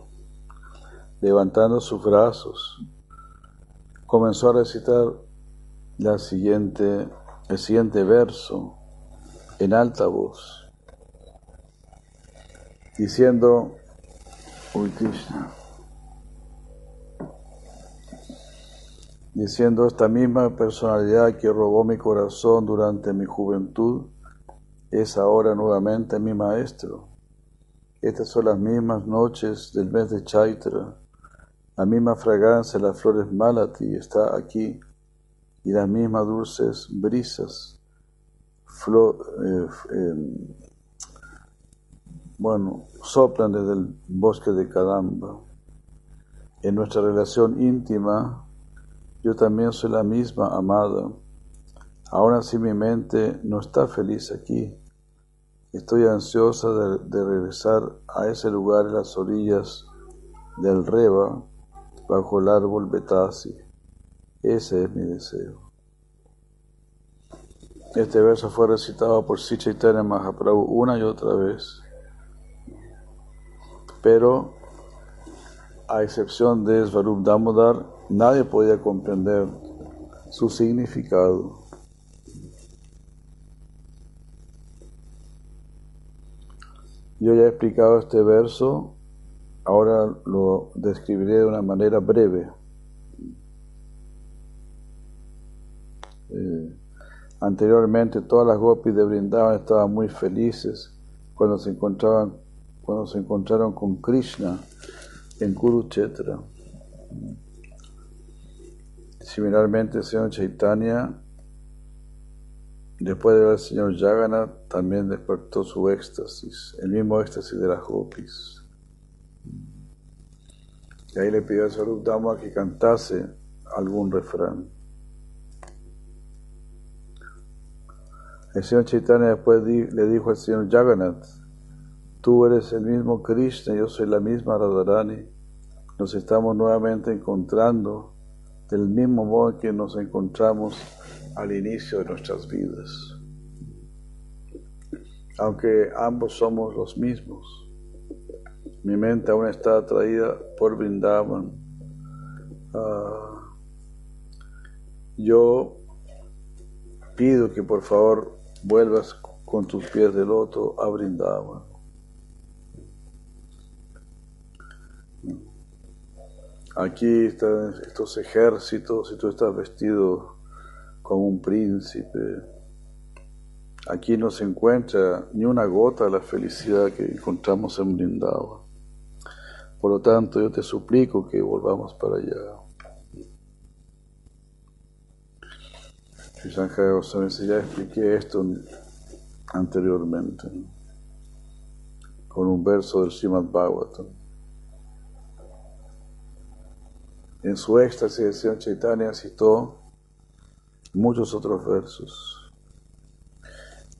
Levantando sus brazos, comenzó a recitar la siguiente, el siguiente verso en alta voz, diciendo: Uy Krishna. Diciendo: esta misma personalidad que robó mi corazón durante mi juventud es ahora nuevamente mi maestro. Estas son las mismas noches del mes de Chaitra, la misma fragancia de las flores Malati está aquí y las mismas dulces brisas, flo- eh, eh, bueno, soplan desde el bosque de Kadamba. En nuestra relación íntima, yo también soy la misma, amada. Aún así mi mente no está feliz aquí. Estoy ansiosa de, de regresar a ese lugar en las orillas del Reva, bajo el árbol Betasi. Ese es mi deseo. Este verso fue recitado por Sri Chaitanya Mahaprabhu una y otra vez. Pero, a excepción de Svarupa Damodara, nadie podía comprender su significado. Yo ya he explicado este verso, ahora lo describiré de una manera breve. Eh, anteriormente, todas las gopis de Vrindavan estaban muy felices cuando se encontraban, cuando se encontraron con Krishna en Kurukshetra. Similarmente, el señor Chaitanya, después de ver al señor Jagannath, también despertó su éxtasis, el mismo éxtasis de las gopis. Y ahí le pidió a Svarupa Dama que cantase algún refrán. El señor Chaitanya después di, le dijo al señor Jagannath: tú eres el mismo Krishna, yo soy la misma Radharani, nos estamos nuevamente encontrando del mismo modo que nos encontramos al inicio de nuestras vidas, aunque ambos somos los mismos. Mi mente aún está atraída por Vrindavan. Uh, yo pido que por favor vuelvas con tus pies de loto a Vrindavan. Aquí están estos ejércitos y tú estás vestido como un príncipe. Aquí no se encuentra ni una gota de la felicidad que encontramos en Vrindavan. Por lo tanto, yo te suplico que volvamos para allá. Sri Sankara Goswami, ya expliqué esto anteriormente, ¿no?, con un verso del Srimad Bhagavatam. En su éxtasis, el señor Chaitanya citó muchos otros versos,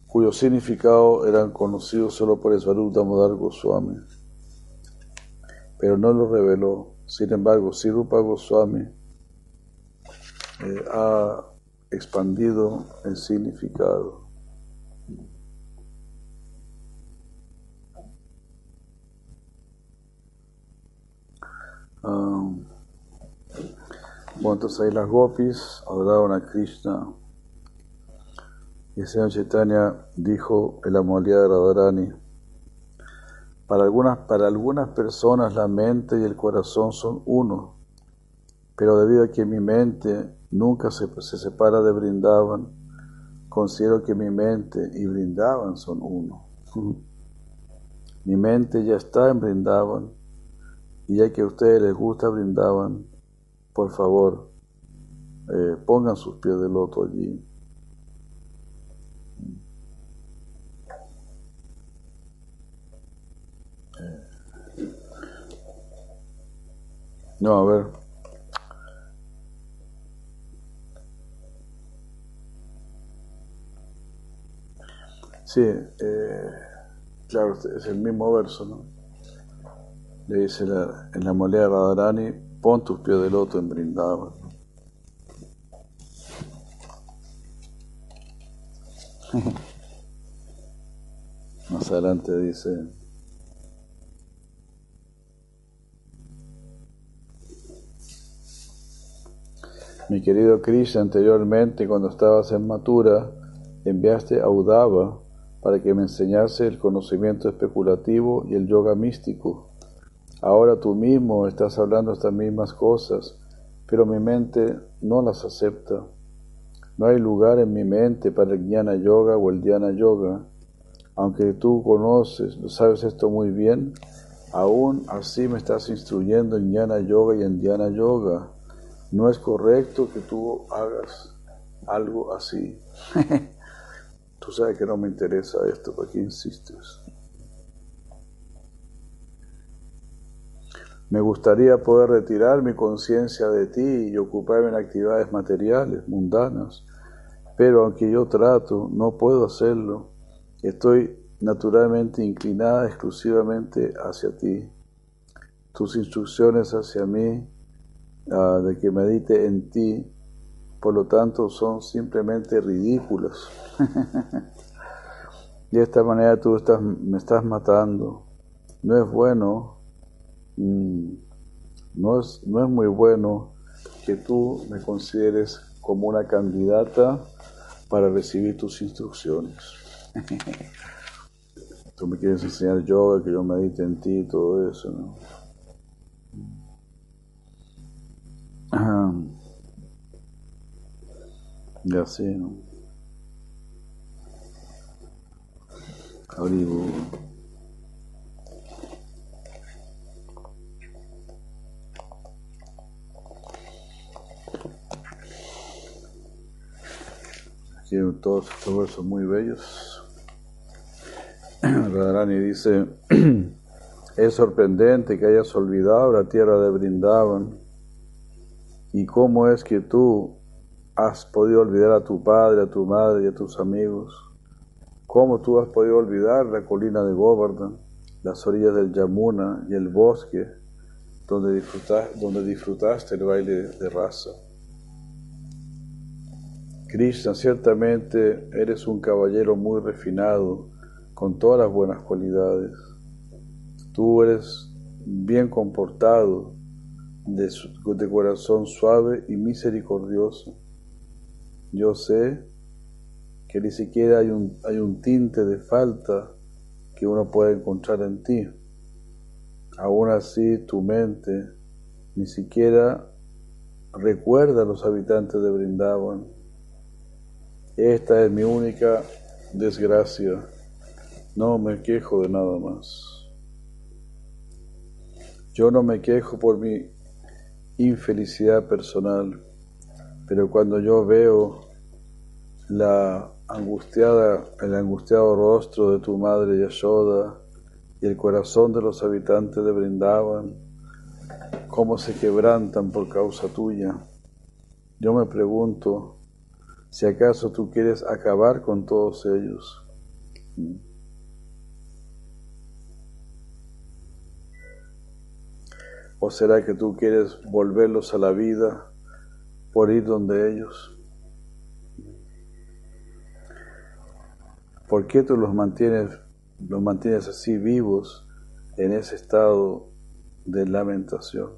cuyo significado eran conocidos solo por Svarupa Damodara Goswami, pero no los reveló. Sin embargo, Svarupa Goswami eh, ha expandido el significado. Um, Bueno, entonces ahí las gopis adoraron a Krishna. Y el señor Chaitanya dijo en la modalidad de Radharani: para algunas, para algunas personas la mente y el corazón son uno, pero debido a que mi mente nunca se, se separa de Vrindavan, considero que mi mente y Vrindavan son uno. Mi mente ya está en Vrindavan, y ya que a ustedes les gusta Vrindavan, por favor, eh, pongan sus pies de loto allí. No, a ver. Sí, eh, claro, es el mismo verso, ¿no? Le dice la, en la molea de Radharani: pon tus pies de loto en Vrindavan. Más adelante dice: mi querido Krishna, anteriormente cuando estabas en Mathura, enviaste a Uddhava para que me enseñase el conocimiento especulativo y el yoga místico. Ahora tú mismo estás hablando estas mismas cosas, pero mi mente no las acepta. No hay lugar en mi mente para el Jnana Yoga o el Dhyana Yoga. Aunque tú conoces, sabes esto muy bien, aún así me estás instruyendo en Jnana Yoga y en Dhyana Yoga. No es correcto que tú hagas algo así. Tú sabes que no me interesa esto, ¿para qué insistes? Me gustaría poder retirar mi conciencia de ti y ocuparme en actividades materiales, mundanas, pero aunque yo trato, no puedo hacerlo. Estoy naturalmente inclinada exclusivamente hacia ti. Tus instrucciones hacia mí, uh, de que medite en ti, por lo tanto, son simplemente ridículas. De esta manera tú estás, me estás matando. No es bueno. No es, no es muy bueno que tú me consideres como una candidata para recibir tus instrucciones. Tú me quieres enseñar yoga, que yo medite en ti y todo eso, ¿no? Y así, ¿no? Abrimos. tienen todos estos versos muy bellos. Radharani dice: es sorprendente que hayas olvidado la tierra de Vrindavan, y cómo es que tú has podido olvidar a tu padre, a tu madre y a tus amigos. Cómo tú has podido olvidar la colina de Govardhan, las orillas del Yamuna y el bosque donde disfrutaste, donde disfrutaste el baile de raza. Krishna, ciertamente eres un caballero muy refinado, con todas las buenas cualidades. Tú eres bien comportado, de, de corazón suave y misericordioso. Yo sé que ni siquiera hay un, hay un tinte de falta que uno puede encontrar en ti. Aún así, tu mente ni siquiera recuerda a los habitantes de Vrindavan. Esta es mi única desgracia. No me quejo de nada más. Yo no me quejo por mi infelicidad personal, pero cuando yo veo la angustiada, el angustiado rostro de tu madre Yashoda y el corazón de los habitantes de Vrindavan, cómo se quebrantan por causa tuya, yo me pregunto si acaso tú quieres acabar con todos ellos. ¿O será que tú quieres volverlos a la vida por ir donde ellos? ¿Por qué tú los mantienes, los mantienes así vivos en ese estado de lamentación?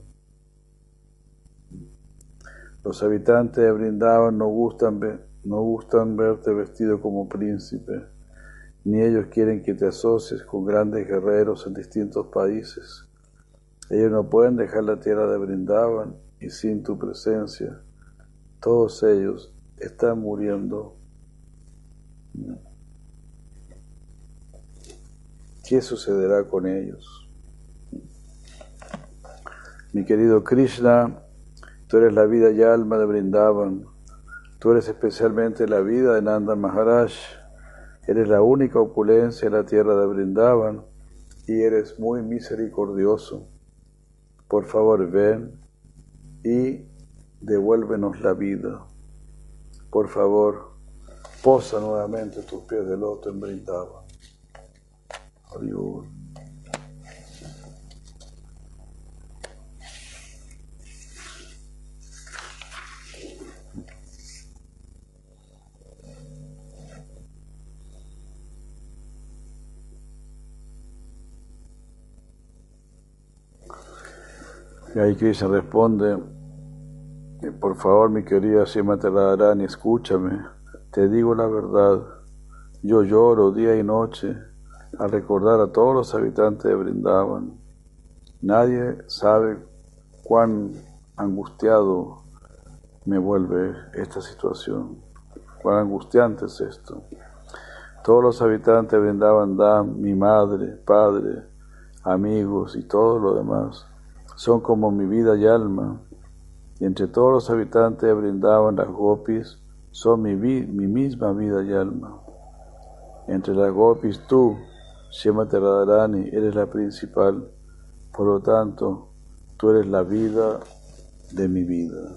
Los habitantes de Vrindavan no gustan, no gustan verte vestido como príncipe, ni ellos quieren que te asocies con grandes guerreros en distintos países. Ellos no pueden dejar la tierra de Vrindavan, y sin tu presencia, todos ellos están muriendo. ¿Qué sucederá con ellos? Mi querido Krishna, tú eres la vida y alma de Vrindavan. Tú eres especialmente la vida de Nanda Maharaj. Eres la única opulencia en la tierra de Vrindavan y eres muy misericordioso. Por favor, ven y devuélvenos la vida. Por favor, posa nuevamente tus pies de loto en Vrindavan. Adiós. Y ahí Krishna responde: por favor, mi querida Srimati Radharani, escúchame, te digo la verdad. Yo lloro día y noche al recordar a todos los habitantes de Vrindavan. Nadie sabe cuán angustiado me vuelve esta situación, cuán angustiante es esto. Todos los habitantes de Vrindavan Dham, mi madre, padre, amigos y todo lo demás, son como mi vida y alma, y entre todos los habitantes de Vrindavan, las gopis son mi, vi, mi misma vida y alma. Entre las gopis tú, Srimati Radharani, eres la principal, por lo tanto, tú eres la vida de mi vida.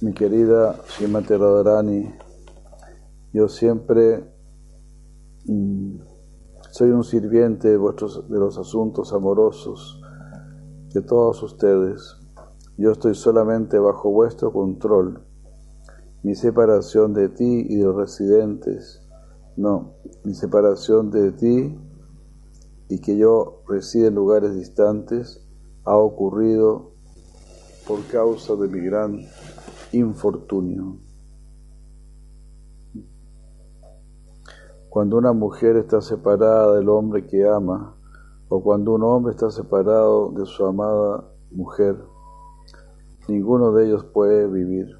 Mi querida Srimati Radharani, yo siempre soy un sirviente de vuestros, de los asuntos amorosos de todos ustedes. Yo estoy solamente bajo vuestro control. Mi separación de ti y de los residentes, no, mi separación de ti y que yo reside en lugares distantes, ha ocurrido por causa de mi gran infortunio. Cuando una mujer está separada del hombre que ama, o cuando un hombre está separado de su amada mujer, ninguno de ellos puede vivir.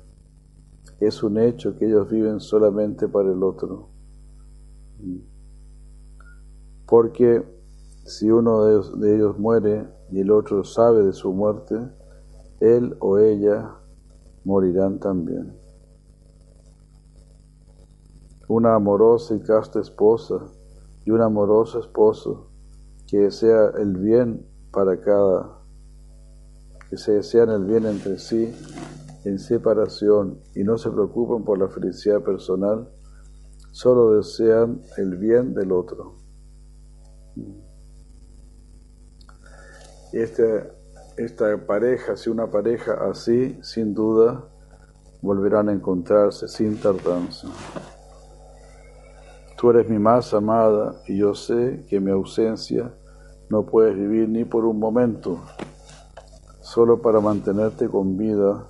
Es un hecho que ellos viven solamente para el otro. Porque si uno de ellos, de ellos muere, y el otro sabe de su muerte, él o ella morirán también. Una amorosa y casta esposa y un amoroso esposo que desea el bien para cada, que se desean el bien entre sí en separación y no se preocupan por la felicidad personal, solo desean el bien del otro. Este, esta pareja, si una pareja así, sin duda, volverán a encontrarse sin tardanza. Tú eres mi más amada y yo sé que en mi ausencia no puedes vivir ni por un momento. Solo para mantenerte con vida,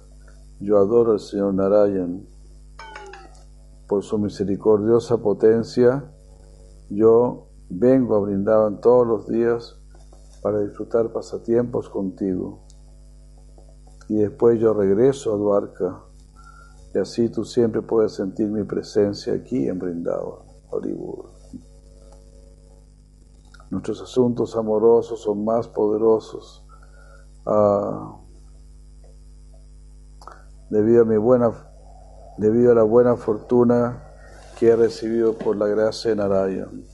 yo adoro al Señor Narayan. Por su misericordiosa potencia, yo vengo a Brindavan todos los días para disfrutar pasatiempos contigo. Y después yo regreso a Dwarka, y así tú siempre puedes sentir mi presencia aquí en Brindavan. Nuestros asuntos amorosos son más poderosos ah, debido a mi buena, debido a la buena fortuna que he recibido por la gracia de Narayan.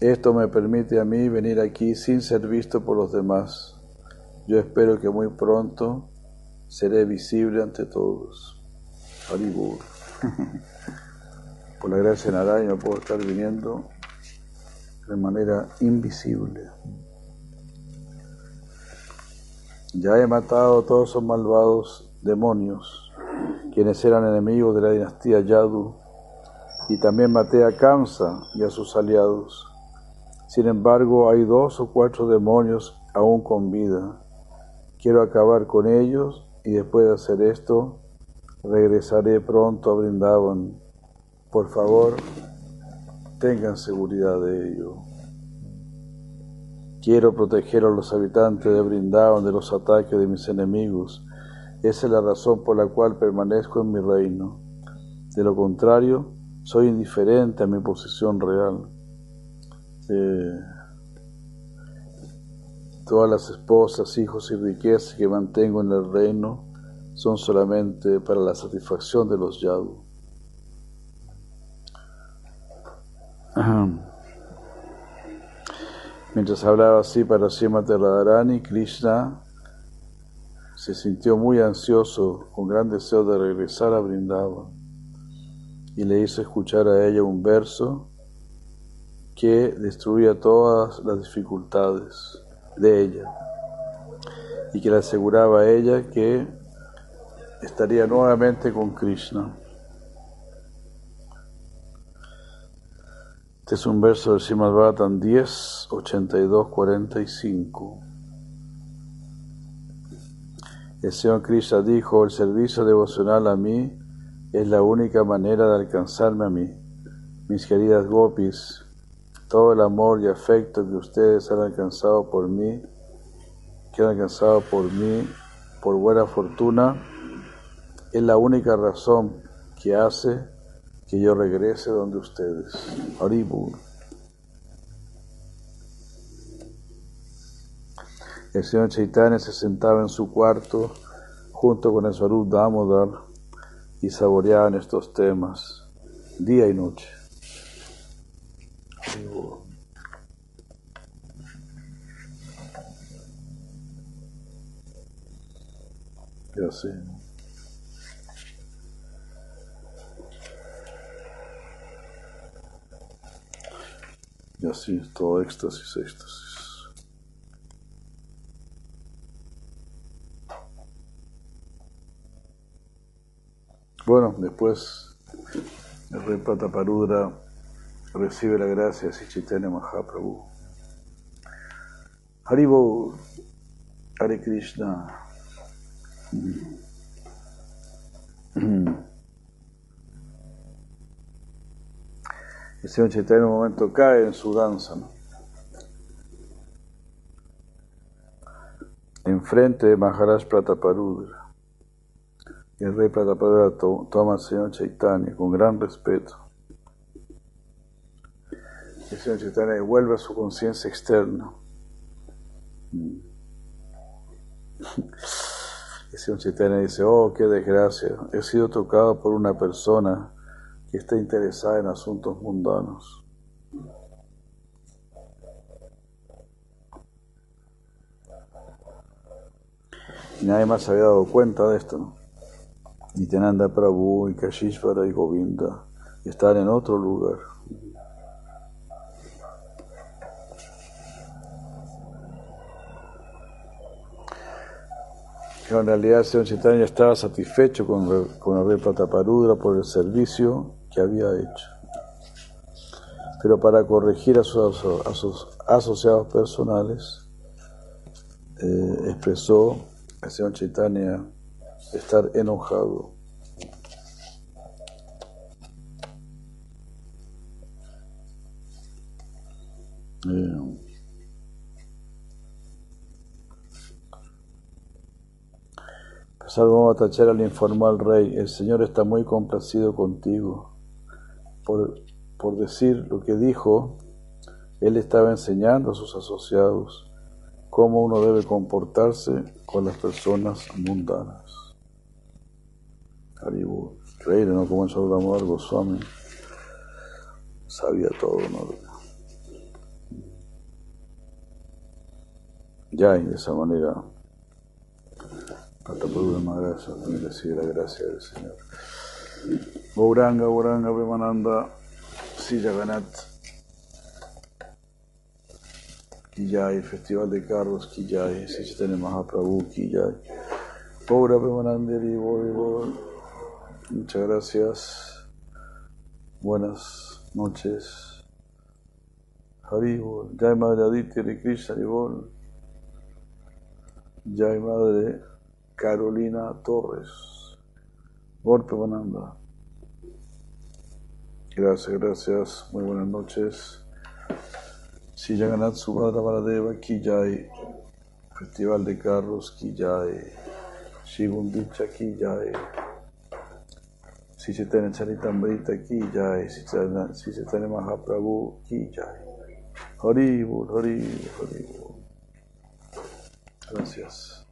Esto me permite a mí venir aquí sin ser visto por los demás. Yo espero que muy pronto seré visible ante todos. Haribur. Por la gracia de Narayan puedo estar viniendo de manera invisible. Ya he matado a todos esos malvados demonios, quienes eran enemigos de la dinastía Yadu, y también maté a Kamsa y a sus aliados. Sin embargo, hay dos o cuatro demonios aún con vida. Quiero acabar con ellos y después de hacer esto, regresaré pronto a Brindavan. Por favor, tengan seguridad de ello. Quiero proteger a los habitantes de Brindavan de los ataques de mis enemigos. Esa es la razón por la cual permanezco en mi reino. De lo contrario, soy indiferente a mi posición real. Eh, todas las esposas, hijos y riquezas que mantengo en el reino son solamente para la satisfacción de los Yadu. Mientras hablaba así para Srimati Radharani, Krishna se sintió muy ansioso, con gran deseo de regresar a Brindavan, y le hizo escuchar a ella un verso que destruía todas las dificultades de ella y que le aseguraba a ella que estaría nuevamente con Krishna. Este es un verso del Srimad Bhagavatam diez, ochenta y dos, cuarenta y cinco. El Señor Krishna dijo: el servicio devocional a mí es la única manera de alcanzarme a mí. Mis queridas gopis, todo el amor y afecto que ustedes han alcanzado por mí, que han alcanzado por mí, por buena fortuna, es la única razón que hace que yo regrese donde ustedes. Haribur. El Señor Chaitanya se sentaba en su cuarto junto con el Svarupa Damodara y saboreaban estos temas día y noche. Haribur. Yo sé. Y así, todo éxtasis, éxtasis. Bueno, después el rey Prataparudra recibe la gracia de Sri Chaitanya Mahaprabhu. Haribo, Hare Krishna. El Señor Chaitanya en un momento cae en su danza, ¿no? Enfrente de Maharaj Prataparudra. El rey Prataparudra to- toma al Señor Chaitanya con gran respeto. el Señor Chaitanya devuelve a su conciencia externa. El Señor Chaitanya dice: oh, qué desgracia, he sido tocado por una persona que está interesada en asuntos mundanos. Y nadie más se había dado cuenta de esto, ¿no? Nityananda Prabhu y Kashishvara y Govinda están en otro lugar. Pero en realidad el Señor Chaitanya estaba satisfecho con, con haber Prataparudra por el servicio que había hecho. Pero para corregir a sus, a sus asociados personales, eh, expresó el Señor Chaitanya estar enojado. Eh. Sarvabhauma Bhattacharya le informó al rey: el Señor está muy complacido contigo. Por, por decir lo que dijo, él estaba enseñando a sus asociados cómo uno debe comportarse con las personas mundanas. Haribu, rey, ¿no? Como el Shavara Damodara Goswami sabía todo, ¿no? Ya, y de esa manera Prataparudra Maharaj también recibe la gracia del Señor. Gauranga, Gauranga, Premananda, Sri Jagannath, Kijay, Festival de Carros, Kijay, Sri Chaitanya Mahaprabhu, Kijay. Gaura, Premanandari, Bori, Bori. Muchas gracias. Buenas noches. Hari Bol. Jai Madre Aditya, Hare Krishna, Hari Bol. Jai Madre Carolina Torres, Gorpe Bananda. Gracias, gracias. Muy buenas noches. Sri Jagannath Subhadra Baladeva Kijay. Festival de Carros Kijay. Shigundicha Kijay. Sri Chaitanya Charitamrita Kijay. Sri Chaitanya Mahaprabhu Kijay. Hari Bol, Hari Bol, Hari Bol. Gracias.